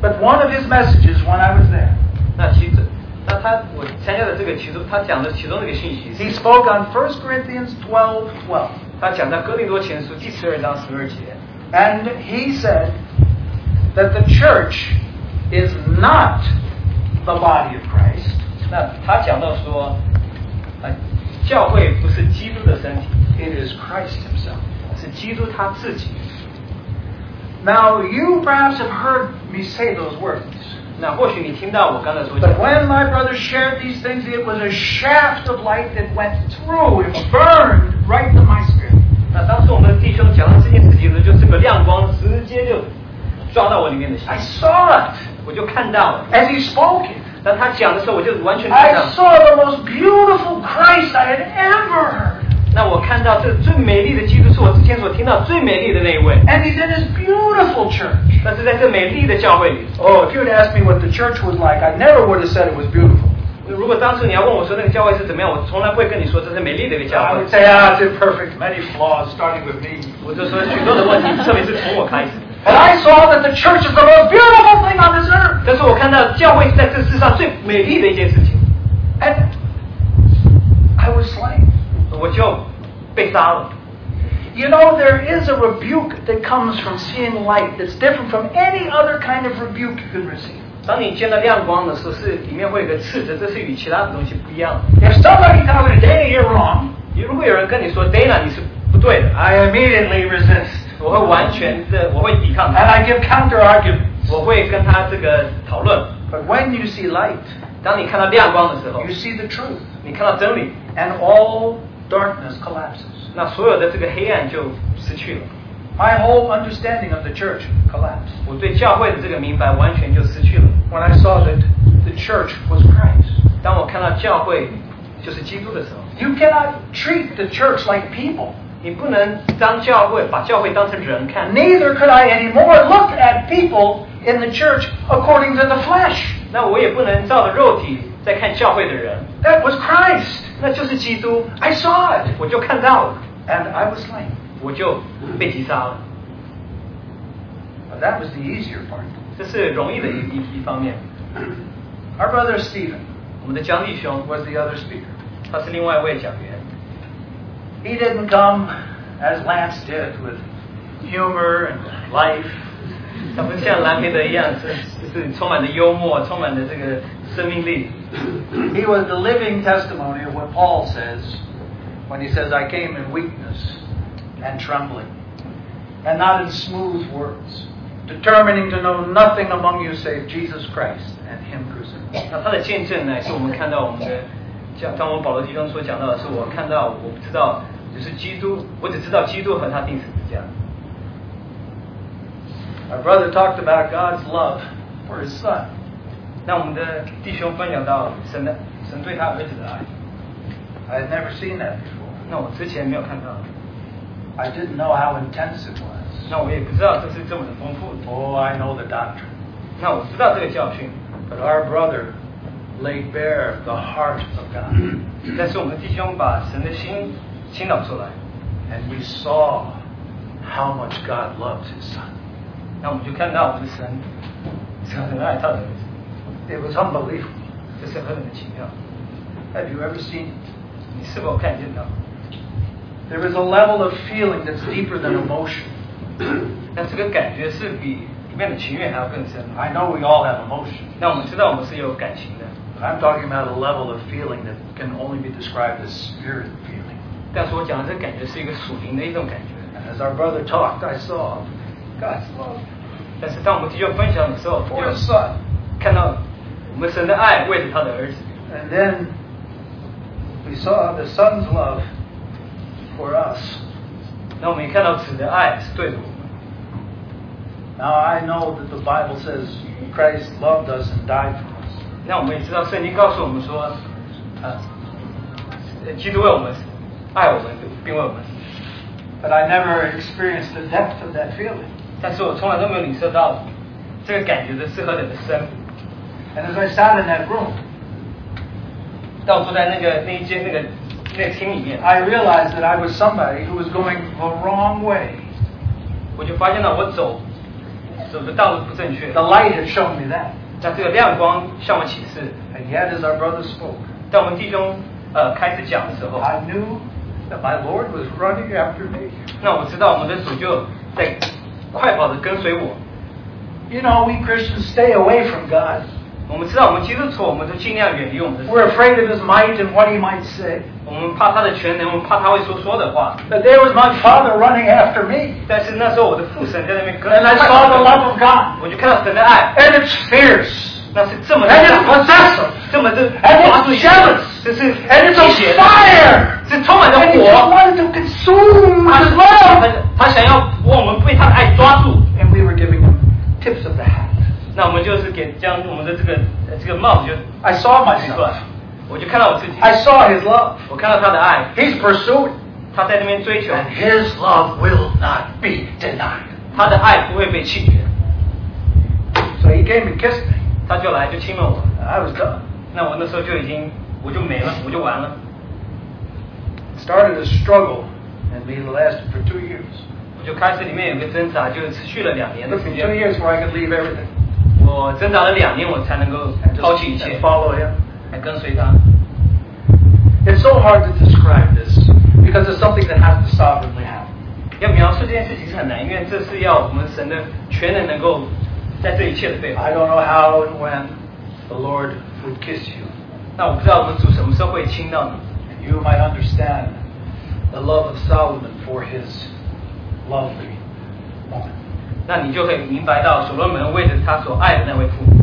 But one of his messages when I was there. 那其中，那他我参加的这个其中，他讲的其中那个信息。He spoke on First Corinthians twelve twelve. 他讲到哥林多前书第十二章十二节。And he said that the church is not the body of Christ. 那他讲到说，呃，教会不是基督的身体 ，It is Christ Himself， 是基督他自己。Now you perhaps have heard me say those words. 那或许你听到我刚才说的。But when my brother shared these things, it was a shaft of light that went through and burned right to my spirit. 那当时我们弟兄讲到这件事情的时候，就是个亮光直接就抓到我里面的心。I saw it， 我就看到了。As he spoke it.当他讲的时候，我就完全看到。I saw the most beautiful Christ I had ever heard. 那我看到这最美丽的基督，是我之前所听到最美丽的那一位。And he's in this beautiful church. 但是在这美丽的教会里。Oh, if you'd asked me what the church was like, I never would have said it was beautiful. 如果当初你要问我说那个教会是怎么样，我从来不会跟你说这是美丽的一个教会。I would say, ah, it's imperfect, many flaws, starting with me. 我就说许多的问题，特别是从我开始。And I saw that the church is the most beautiful thing on this earth. 但是我看到教会在这世上最美丽的一件事情。And I was slain. 我就被杀了。You know, there is a rebuke that comes from seeing light that's different from any other kind of rebuke you can receive. 当你见到亮光的时候，是里面会有个斥责，这是与其他的东西不一样的。If somebody tells you, "Dana, you're wrong," 如果有人跟你说 "Dana， 你是不对的 ，I immediately resist."我会完全的，我会抵抗他。And I give counter arguments. 我会跟他这个讨论。But when you see light, 当你看到亮光的时候， you see the truth. 你看到真理。And all darkness collapses. 那所有的这个黑暗就失去了。My whole understanding of the church collapsed. 我对教会的这个明白完全就失去了。When I saw that the church was Christ. 当我看到教会就是基督的时候。You cannot treat the church like people.你不能当教会，把教会当成人看。Neither could I anymore look at people in the church according to the flesh. 那我也不能照着肉体在看教会的人。That was Christ. 那就是基督。I saw it. 我就看到了。And I was slain. 我就被击杀了。That was the easier part. 这是容易的一一一方面。Our brother Stephen, 我们的江弟兄 was the other speaker. 他是另外一位讲员。He didn't come as Lance did with humor and life. 他不像兰培德一样，是是充满着幽默，充满着这个生命力。He was the living testimony of what Paul says when he says, "I came in weakness and trembling, and not in smooth words, determining to know nothing among you save Jesus Christ and Him crucified." 那他的见证呢，是我们看到我们的。当我们保罗弟兄所讲到的是，我看到我不知道，就是基督，我只知道基督和他钉死之架。Our brother talked about God's love for His Son. 那我们的弟兄分享到神的神对他儿子的爱。I had never seen that before. 那我之前没有看到。I didn't know how intense it was. 那我也不知道这是这么的丰富。Oh, I know the doctrine. 那我知道这个教训。But our brother.Laid bare the heart of God. 但是我们弟兄把神的心倾倒出来。And we saw how much God loves His Son. 那我们就看到我们的神很爱他的儿子。It was unbelievable. 这是何等的奇妙。Have you ever seen it? 你是否看见到 ？There is a level of feeling that's deeper than emotion. 那这个感觉是比里面的情愿还要更深。I know we all have emotion. 那我们知道我们是有感情的。I'm talking about a level of feeling that can only be described as spirit feeling. 但是我讲的这感觉是一个属灵的一种感觉。And as our brother talked, I saw God's love. 但是当我们弟兄分享的时候，我们看到我们神的爱为了他的儿子。And then we saw the Son's love for us. 那我们也看到子的爱是对着我们。Now I know that the Bible says Christ loved us and died for us.那我们也知道圣经告诉我们说，啊，基督为我们爱我们，并为我们。But I never experienced the depth of that feeling. 但是我从来都没有领受到这个感觉的是何等的深。And as I sat in that room, 到处在那个那一间那个那个厅里面。I realized that I was somebody who was going the wrong way. 我就发现了我走走的道路不正确。The light had shown me that. 但这个亮光向我启示。And yet, as our brother spoke, 当我们弟兄呃开始讲的时候 ，I knew that my Lord was running after me. 那我知道我们的主就在快跑的跟随我。You know, we Christians stay away from God. 我们知道我们基督徒，我们都尽量远离我们的神。We're afraid of His might and what He might say. 我们怕他的全能，我们怕他会所说的话。But there was my Father running after me. 但是那时候我的父神在那边跟。And I saw the love of God. 我就看到神的爱。And it's fierce. 那是这么的。And it's possessive. 这么的。And it's jealous. 这是。And it's a fire. 是充满着火。And He wanted to consume His love. 他想要我们被他的爱抓住。And we were giving Him tips of the hat. 那我们就是给将我们的这个这个帽子就 I saw myself. 我就看到我自己 I saw His love. 我看到他的爱 He's pursuing. 他在那边追求 And His love will not be denied. 他的爱不会被弃绝 So He came and kissed me. 他就来就亲了我 I was done. 那我那时候就已经我就没了我就完了 It started a struggle and it lasted for two years. 我就开始里面有个挣扎就持续了两年的时间 Two years where I could leave everything.我挣扎了两年，我才能够抛弃一切，来跟随他。It's so hard to describe this because it's something that has to sovereignly happen. 要描述这件事情是很难，因为这是要我们神的全能能够在这一切的背后。I don't know how and when the Lord would kiss you. 那我不知道我们主什么时候会亲到你。You might understand the love of Solomon for his lovely woman.那你就可以明白到所罗门为着他所爱的那位妇女。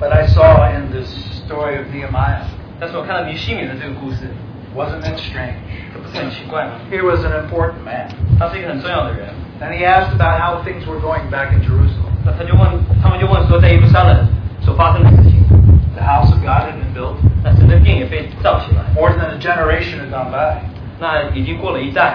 But I saw in this story of Nehemiah. 但是我看到尼希米的这个故事。Wasn't it strange? 这不是很奇怪吗 ？He was an important man. 他是一个很重要的人。And he asked about how things were going back in Jerusalem. 那他就问，他们就问说，在耶路撒冷所发生的事情。The house of God had been built. 那神的殿也被造起来。More than a generation had gone by. 那已经过了一代。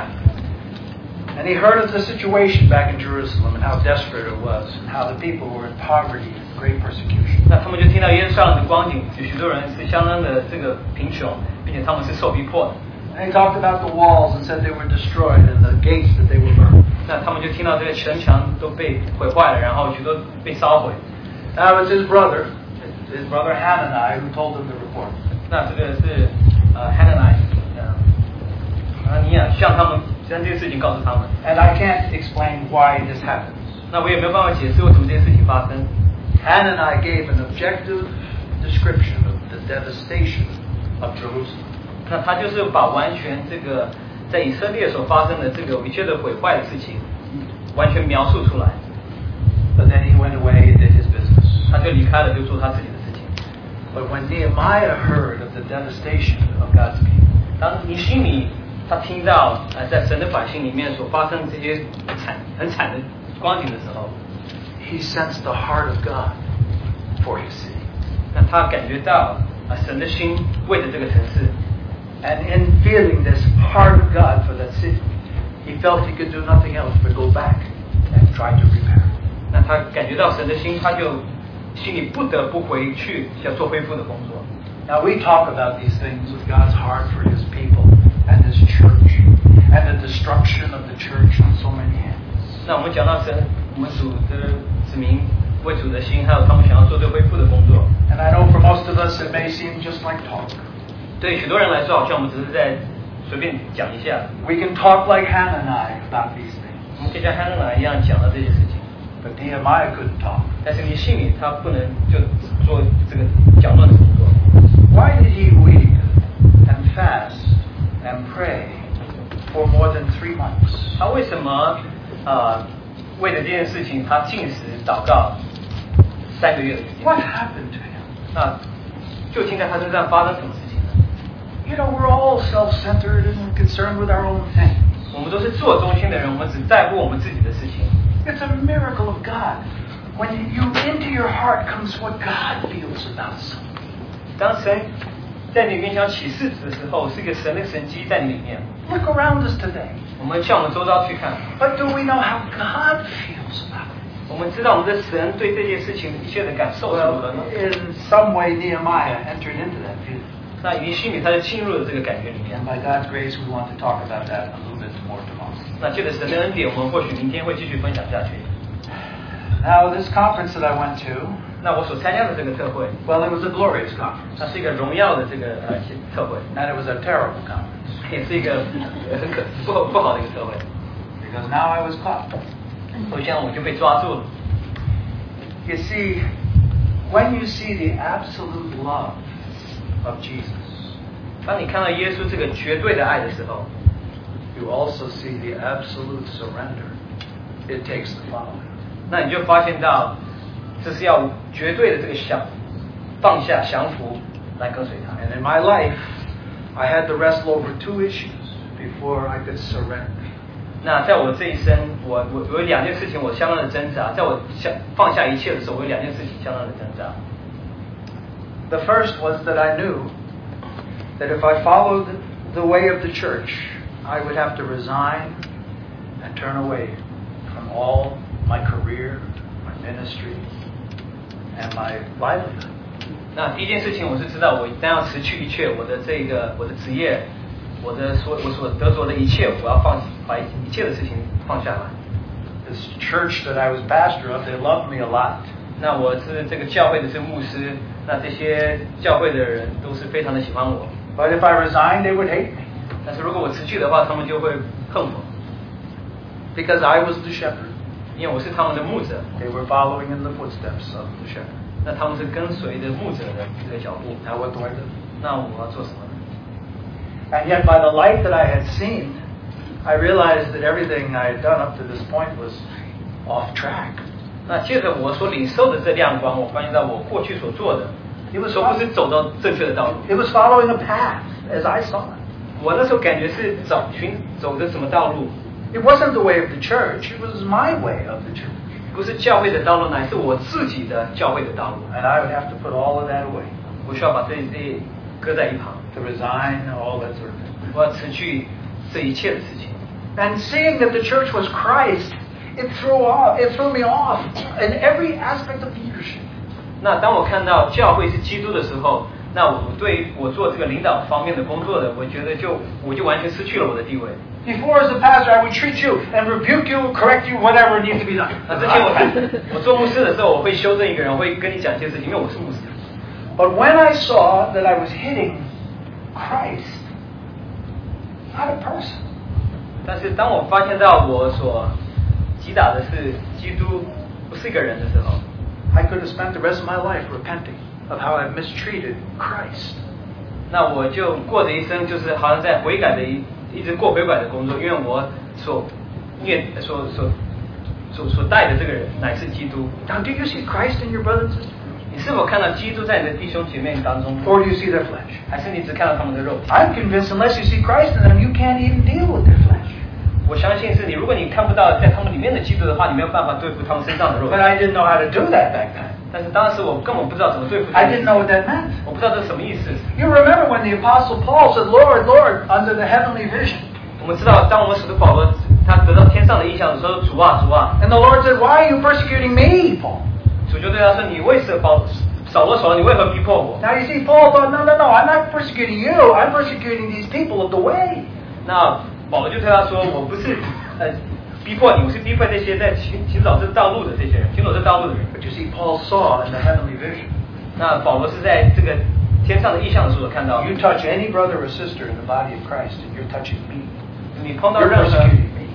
And he heard of the situation back in Jerusalem and how desperate it was, and how the people were in poverty and great persecution. 那他们就听到耶路撒冷的光景，有许多人是相当的这个贫穷，并且他们是受逼迫的。And he talked about the walls and said they were destroyed and the gates that they were burned. 那他们就听到这个城墙都被毁坏了，然后许多被烧毁。That was his brother, his brother Hanani, who told him the report. 那这个是呃 Hanani， 呃，你也向他们。将这个事情告诉他们。And I can't explain why this happens. 那我也没有办法解释为什么这件事情发生。Hanani gave an objective description of the devastation of Jerusalem. 那他就是把完全这个在以色列所发生的这个一切的毁坏的事情，完全描述出来。But then he went away and did his business. 他就离开了，就做他自己的事情。But when Nehemiah heard of the devastation of God's people, 当尼希米他听到呃在神的百姓里面所发生这些惨很惨的光景的时候 ，He sensed the heart of God for his city. 那他感觉到啊神的心为了这个城市 ，And in feeling this heart of God for that city, he felt he could do nothing else but go back and try to repair. 那他感觉到神的心，他就心里不得不回去要做恢复的工作。Now we talk about these things with God's heart for His people.And His church, and the destruction of the church on so many hands. 那我们讲到神，我们主的子民为主的心，还有他们想要做对恢复的工作。And I know for most of us it may seem just like talk. 对许多人来说，好像我们只是在随便讲一下。We can talk like Hannah and I about these things. 我们可以像 Hannah 一样讲到这些事情。But Nehemiah couldn't talk. 但是尼希米他不能就做这个讲论的工作。Why did he weep and fast?And pray for more than three months. 他为什么呃为了这件事情他禁食祷告三个月的时间 ？What happened to him? 那究竟在他身上发生什么事情呢 ？You know, we're all self-centered and concerned with our own things. 我们都是自我中心的人，我们只在乎我们自己的事情。It's a miracle of God when you into your heart comes what God feels about something. 当谁？在你面前启示的时候，是一个神的神迹在里面。Look around us today. 我们向我们周遭去看。But do we know how God feels about it? Well, in some way, Nehemiah entered into that view. And by God's grace, we want to talk about that a little bit more tomorrow. Now, this conference that I went to, well, it was a glorious conference. And it was a terrible conference. Because now I was caught. You see, when you see the absolute love of Jesus, you also see the absolute surrender it takes to follow Him. 这是要绝对的这个降, 放下, 降服, 来跟随他. And in my life, I had to wrestle over two issues before I could surrender. 那在我这一生, 我, 我, 我有两件事情, 我相当的挣扎, 在我下, 放下一切的时候, 我有两件事情相当的挣扎. The first was that I knew that if I followed the way of the church, I would have to resign and turn away from all my career, my ministry, and my livelihood. 那第一件事情, 我是知道, 我一旦要辞去一切, 我的这个, 我的职业, 我的所, 我所得着的一切, 我要放, 把一切的事情放下来. This church that I was pastor of, they loved me a lot. 那我是这个教会的这个牧师, 那这些教会的人都是非常的喜欢我. But if I resigned, they would hate me. 但是如果我辞去的话, 他们就会恨我. Because I was the shepherd. They were following in the footsteps of the shepherd. Now what do I do? And yet by the light that I had seen, I realized that everything I had done up to this point was off track. It was following a path as I saw it. It wasn't the way of the church, it was my way of the church. 不是教会的道路乃是我自己的教会的道路. And I would have to put all of that away. 我需要把这些搁在一旁. To resign all that sort of thing. 我要辞去这一切的事情. And seeing that the church was Christ, it threw off, it threw me off in every aspect of leadership. 那当我看到教会是基督的时候, 那我对我做这个领导方面的工作的, 我觉得就, 我就完全失去了我的地位. Before, as a pastor, I would treat you and rebuke you, correct you, whatever needs to be done. But when I saw that I was hitting Christ, not a person, I could have spent the rest of my life repenting of how I mistreated Christ. 那我就过着一生就是好像在悔改的一 Now, do you see Christ in your brothers and sisters? Or do you see their flesh? I'm convinced unless you see Christ in them, you can't even deal with their flesh. But I didn't know how to do that back then. I didn't know what that meant. You remember when the Apostle Paul said, Lord, Lord, under the heavenly vision. And the Lord said, why are you persecuting me, Paul? Now you see, Paul thought, no, no, no, I'm not persecuting you. I'm persecuting these people of the way. Now, Paul said, I'm But you see, Paul saw in the heavenly vision. You touch any brother or sister in the body of Christ, and you're touching me. You're persecuting me.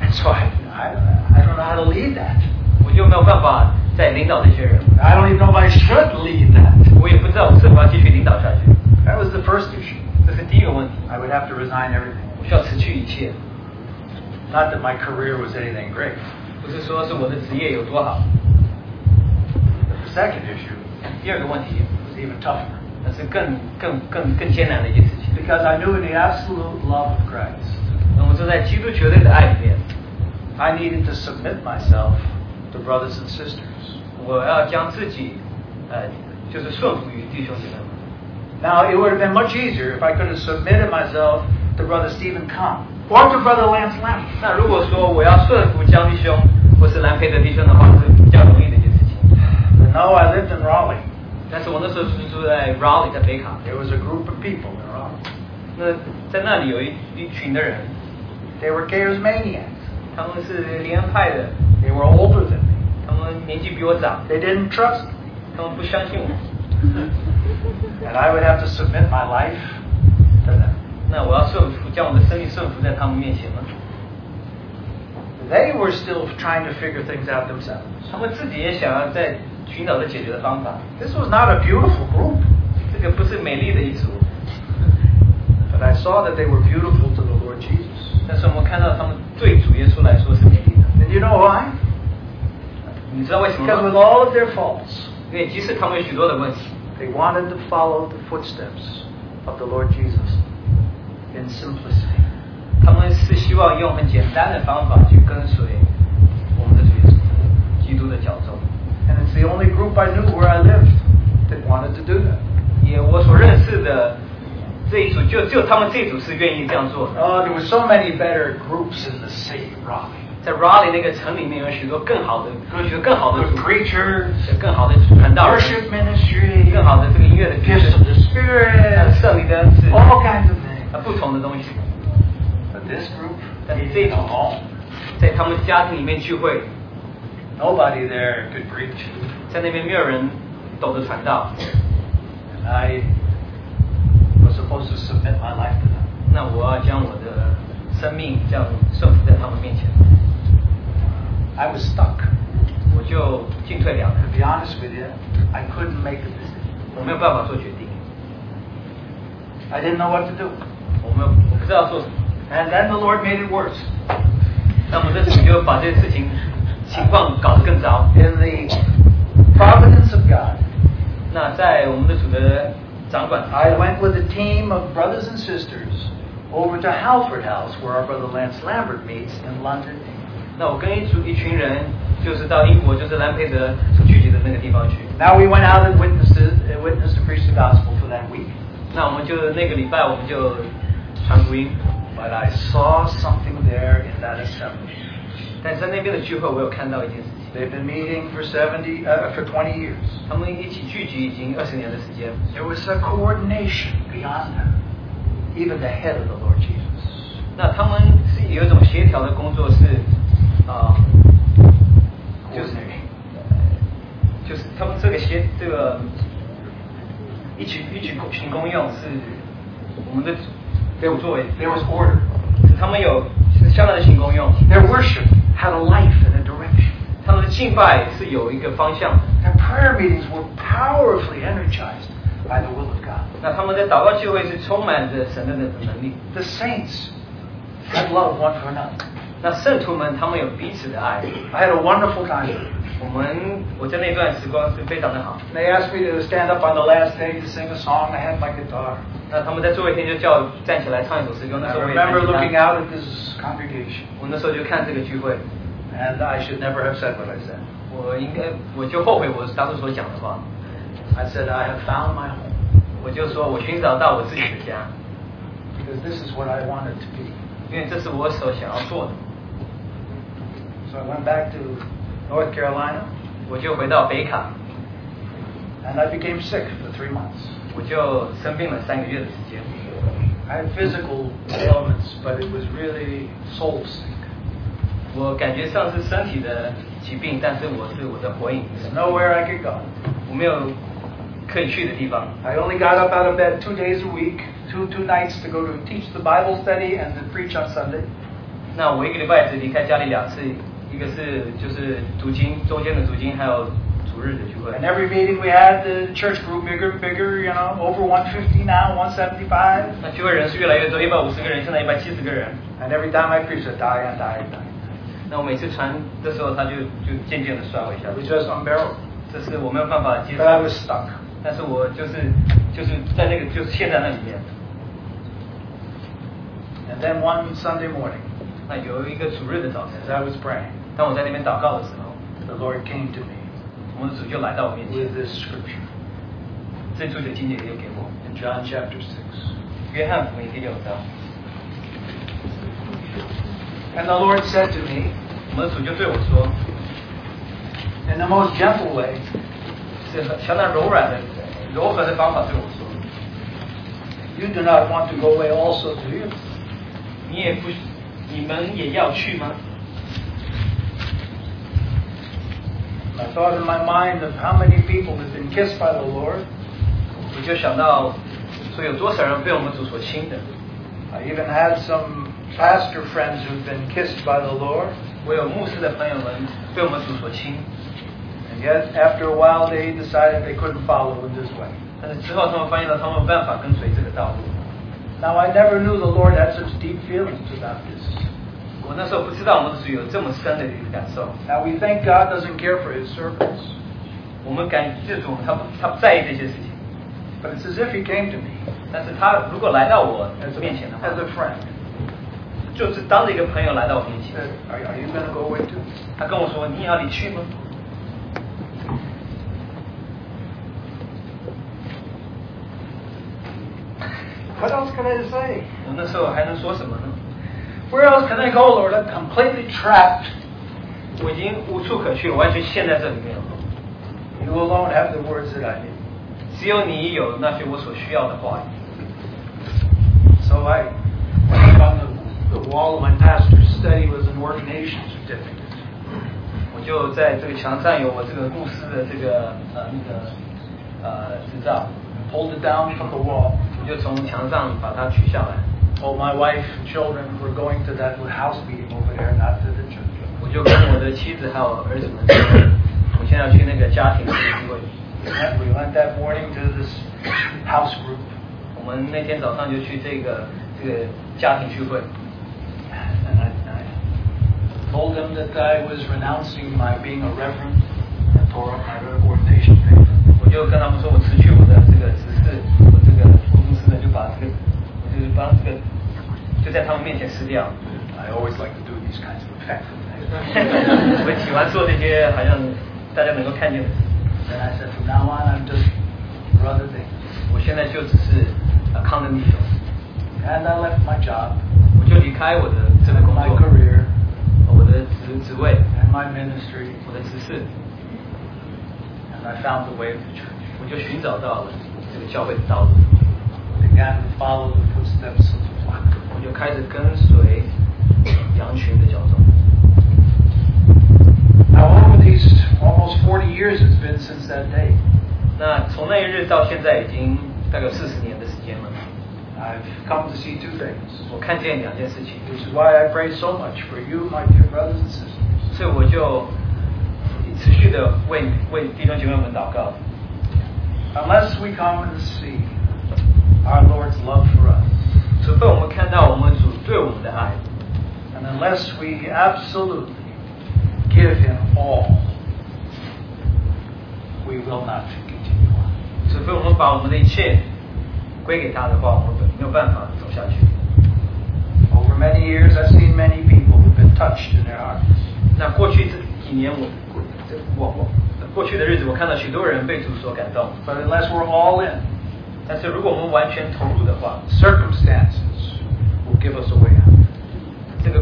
And so I, I, I don't know how to lead that. I don't even know if I should lead that. That was the first issue. I would have to resign everything. Not that my career was anything great. But the second issue was even tougher. Because I knew in the absolute love of Christ, I needed to submit myself to brothers and sisters. Now, it would have been much easier if I could have submitted myself to Brother Stephen Kaung. Walk to Brother Lance Lambert. 那如果说我要顺服江弟兄或是兰佩德弟兄的话，是比较容易的一件事情。No, I lived in Raleigh. 但是我那时候住在 Raleigh， 在北卡。There was a group of people in Raleigh. 那在那里有一一群的人。They were charismatics. 他们是灵恩派的。They were older than me. 他们年纪比我长。They didn't trust me. 他们不相信我。And I would have to submit my life to them. 那我要顺服，将我的生命顺服在他们面前了。They were still trying to figure things out themselves. 他们自己也想要在寻找着解决的方法。This was not a beautiful group. 这个不是美丽的一组。But I saw that they were beautiful to the Lord Jesus. 但是我们看到他们对主耶稣来说是美丽的。And you know why? 你知道为什么吗？ Because with all of their faults, 因为即使他们有许多的问题。They wanted to follow the footsteps of the Lord Jesus. In simplicity. 他们是希望用很简单的方法去跟随我们的主耶稣基督的脚踪。And it's the only group I knew where I lived that wanted to do that. 也我所认识的这一组，就只有他们这一组是愿意这样做的。Oh, there were so many better groups in the city, Raleigh. 在 Raleigh 那个城里面有许多更好的，有许多更好的 preachers， 更好的传道人 ，worship ministry， 更好的这个音乐的 gifts of the Spirit， 圣灵的赐 ，all kinds of things. 不同的东西。But this group, 但是这一组在他们家庭里面聚会 ，Nobody there could preach. 在那边没有人懂得传道。And I was supposed to submit my life to them. 那我要将我的生命这样顺服在他们面前。I was stuck. 我就进退两难。To be honest with you, I couldn't make a decision. 我没有办法做决定。I didn't know what to do. And then the Lord made it worse. In the providence of God, I went with a team of brothers and sisters over to Halford House, where our brother Lance Lambert meets in London. 那我跟一组一群人，就是到英国，就是兰佩德所聚集的那个地方去。Now we went out and witnessed, uh, witnessed and preached the gospel for that week. 那我们就那个礼拜，我们就。But I saw something there in that assembly. 但是在那边的聚会，我有看到一件事情。They've been meeting for seventy, uh, for twenty years. 他们一起聚集已经二十年的时间。There was a coordination beyond them, even the head of the Lord Jesus. 那他们是有一种协调的工作是，啊、呃，就是，就是他们这个协这个一举一举行功用是我们的。There was order. Their worship had a life and a direction. Their prayer meetings were powerfully energized by the will of God. The saints had love one for another. I had a wonderful time. They asked me to stand up on the last day to sing a song. I had my guitar. I remember looking out at this congregation. And I should never have said what I said. I said, I have found my home. Because this is what I wanted to be. So I went back to North Carolina. And I became sick for three months. 我就生病了三个月的时间。I had physical ailments, but it was really soul sick. 我感觉上是身体的疾病，但是我是我的火影。Nowhere I could go. 我没有可以去的地方。I only got up out of bed two days a week, two two nights to go to teach the Bible study and to preach on Sunday. 那我一个礼拜只离开家里两次，一个是就是读经，中间的读经，还有。And every meeting we had, the church grew bigger and bigger, you know, over one hundred fifty now, one hundred seventy-five. And every time I preached, I died and died and died. It was just unbearable. But I was stuck. And then one Sunday morning, as I was praying, the Lord came to me. With this scripture. In John chapter six. And the Lord said to me, 我们主就对我说, in the most gentle way, 相当柔软的柔和的方法对我说, you do not want to go away also, do you? 你也不, 你们也要去吗? I thought in my mind of how many people have been kissed by the Lord. I even had some pastor friends who've been kissed by the Lord. And yet, after a while, they decided they couldn't follow in this way. Now, I never knew the Lord had such deep feelings about this. Now we think God doesn't care for His servants. But it's as if He came to me as, as a friend. Are, are you going to go away too? What else can I say? Where else can I go, Lord? I'm completely trapped. You alone have the words that I need. So I went up on the, the wall of my pastor's study was an ordination certificate. Pulled it down from the wall. Oh, my wife and children were going to that house meeting over there, not to the church. We went that morning to this house group. And I, I told them that I was renouncing my being a reverend and tore up my ordination paper. I always like to do these kinds of effective things. And I said, from now on, I'm just brother things. And I left my job, and my career, and my ministry, and I found the way of the church. Began to follow the footsteps of the flock. Now, over these almost forty years it's been since that day. I've come to see two things, which is why I pray so much for you, my dear brothers and sisters. Unless we come and see our Lord's love for us, and unless we absolutely give Him all, we will not continue on. Over many years, I've seen many people who've been touched in their hearts. But unless we're all in, circumstances will give us a way out. In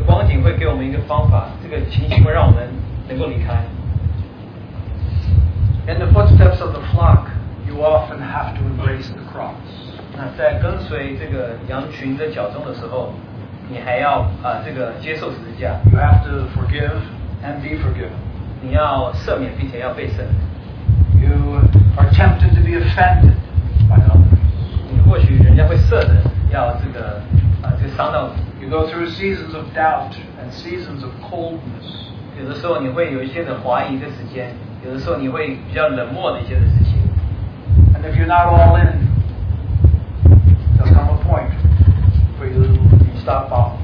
the footsteps of the flock, you often have to embrace the cross. You have to forgive and be forgiven. You are tempted to be offended by others. You go through seasons of doubt and seasons of coldness. And if you're not all in, there'll come a point where you stop following.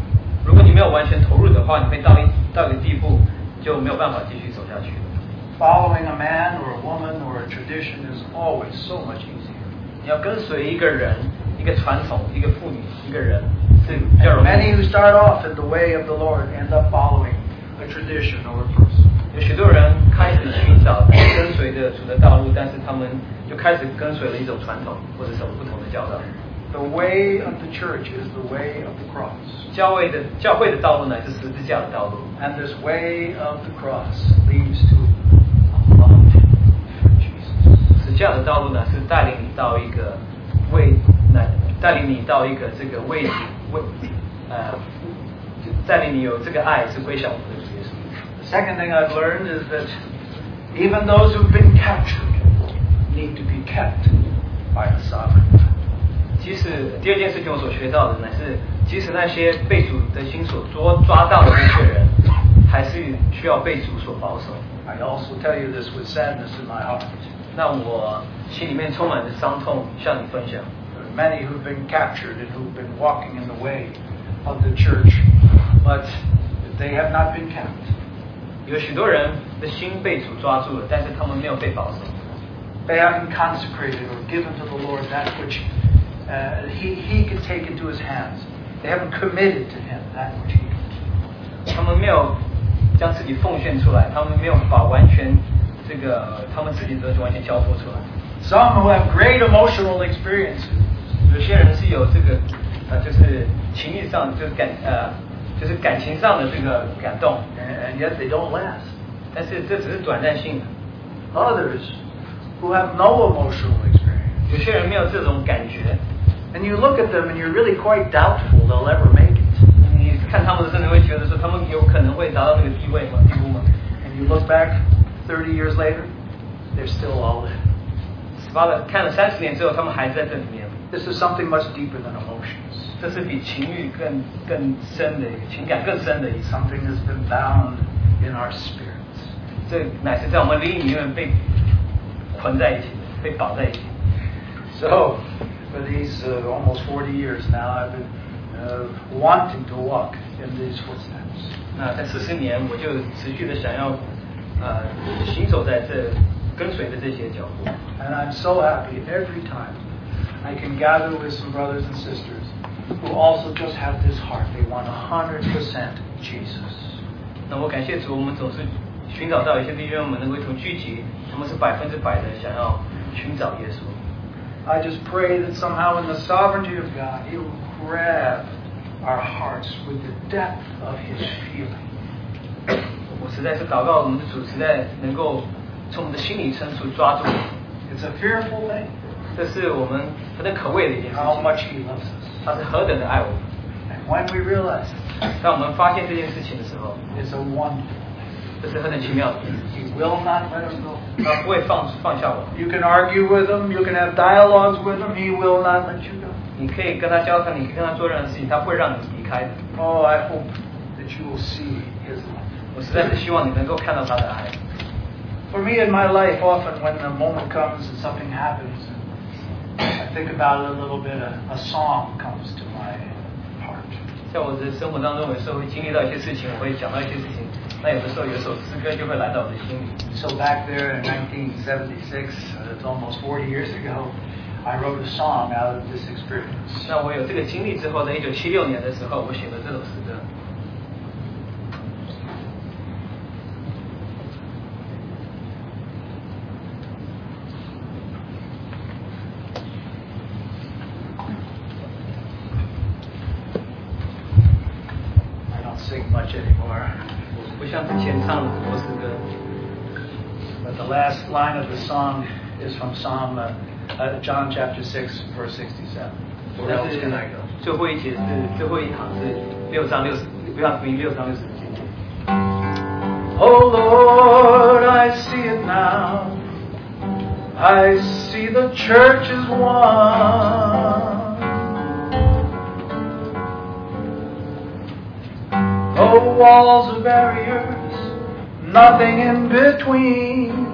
Following a man or a woman or a tradition is always so much easier. And many who start off in the way of the Lord end up following a tradition or a person. The way of the church is the way of the cross. 教会的教会的道路呢是十字架的道路。And this way of the cross leads to a love for Jesus. 十字架的道路呢是带领你到一个为那带领你到一个这个为为呃带领你有这个爱是归向我们的主耶稣。The second thing I've learned is that even those who've been captured need to be kept by the sovereign. 即使第二件事情我所学到的呢是，即使那些被主的心所捉抓到的那些人，还是需要被主所保守。I also tell you this with sadness in my heart. 那我心里面充满着伤痛，向你分享。There are many who've been captured and who've been walking in the way of the church, but they have not been kept. 有许多人的心被主抓住了，但是他们没有被保守。They haven't consecrated or given to the Lord that which Uh, he, he can take into his hands. They haven't committed to him that which he can do. 他们没有将自己奉献出来，他们没有把完全这个他们自己的东西完全交付出来。Some who have great emotional experiences. 有些人是有这个呃，就是情绪上就是感呃，就是感情上的这个感动。And yet they don't last. 但是这只是短暂性的。Others who have no emotional experience. 有些人没有这种感觉。And you look at them and you're really quite doubtful they'll ever make it. And you look back thirty years later, they're still all in. This is something much deeper than emotions. Something that's been bound in our spirits. So, for these uh, almost forty years now, I've been uh, wanting to walk in these footsteps. 那在十四年，我就持续的想要，呃，行走在这，跟随着这些脚步。And I'm so happy every time I can gather with some brothers and sisters who also just have this heart. They want one hundred percent Jesus. 那我感谢主，我们总是寻找到一些弟兄们能够从聚集，他们是百分之百的想要寻找耶稣。I just pray that somehow in the sovereignty of God, He will grab our hearts with the depth of His feeling. 我实在是祷告我们的主实在能够从我们的心里深处抓住。It's a fearful thing. 这是我们非常可畏的一件事情。How much He loves us. 他是何等的爱我们。And when we realize, 当我们发现这件事情的时候 ，It's a wonderful thing. 这是何等奇妙的。He will not let us go. 他不会放放下我。You can argue with him, you can have dialogues with him. He will not let you go. 你可以跟他交谈，你可以跟他做任何事情，他不会让你离开的。Oh, I hope that you will see his love. 我实在是希望你能够看到他的爱。For me in my life, often when the moment comes and something happens, I think about it a little bit. A, a song comes to my heart. 在我的生活当中，有时候会经历到一些事情，我会讲到一些事情。那有的时候，有首诗歌就会来到我的心里。So back there in nineteen seventy-six, uh, it's almost forty years ago, I wrote a song out of this experience. 那我有这个经历之后，在一九七六年的时候，我写了这首诗歌。I don't sing much anymore. 不像之前唱了很多诗歌。The last line of the song is from Psalm uh, uh, John chapter six, verse sixty-seven. Where else can I go? 最后一节是最后一行是六章六十，约翰福音六章六十节。Oh Lord, I see it now. I see the church is one. No walls or barriers, nothing in between.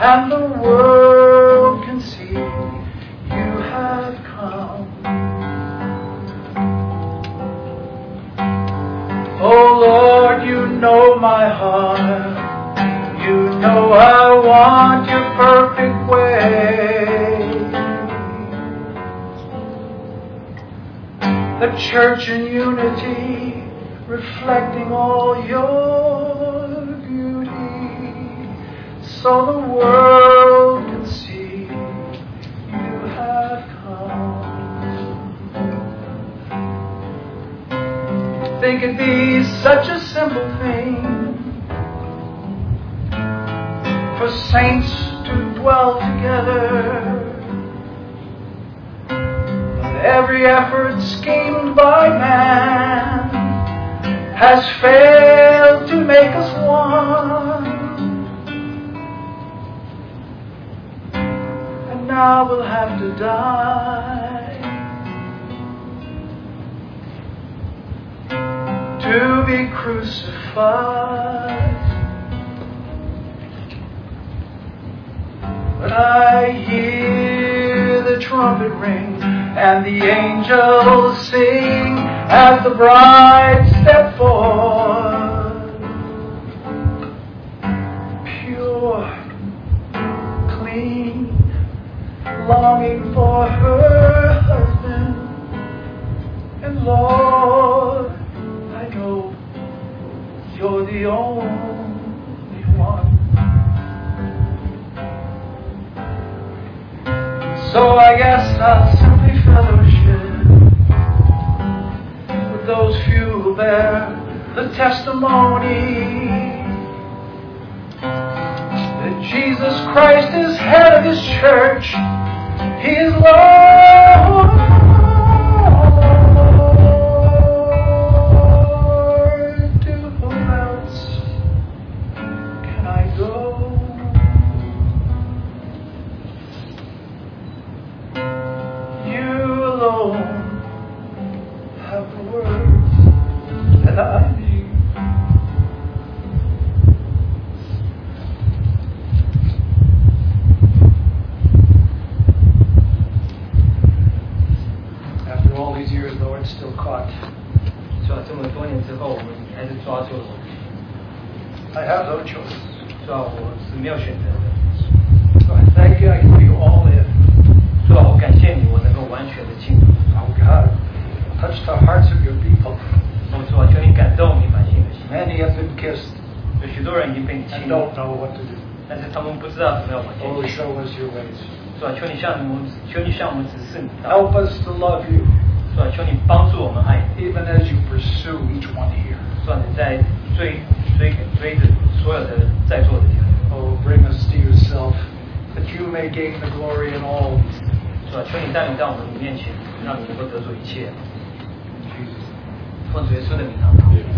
And the world can see you have come. Oh Lord, you know my heart. You know I want your perfect way. The church in unity, reflecting all your beauty. So the world can see you have come. think it'd be such a simple thing for saints to dwell together. But every effort schemed by man has failed to make us one. And now we'll have to die to be crucified. But I hear the trumpet ring and the angels sing as the bride steps forth, pure, clean, longing for her husband. And Lord, I know you're the only one. So I guess I'll simply fellowship with those few who bear the testimony that Jesus Christ is head of His church. He is Lord. Oh, show us your ways. Help us to love you, even as you pursue each one here. Oh, bring us to yourself, that you may gain the glory in all. In Jesus' name.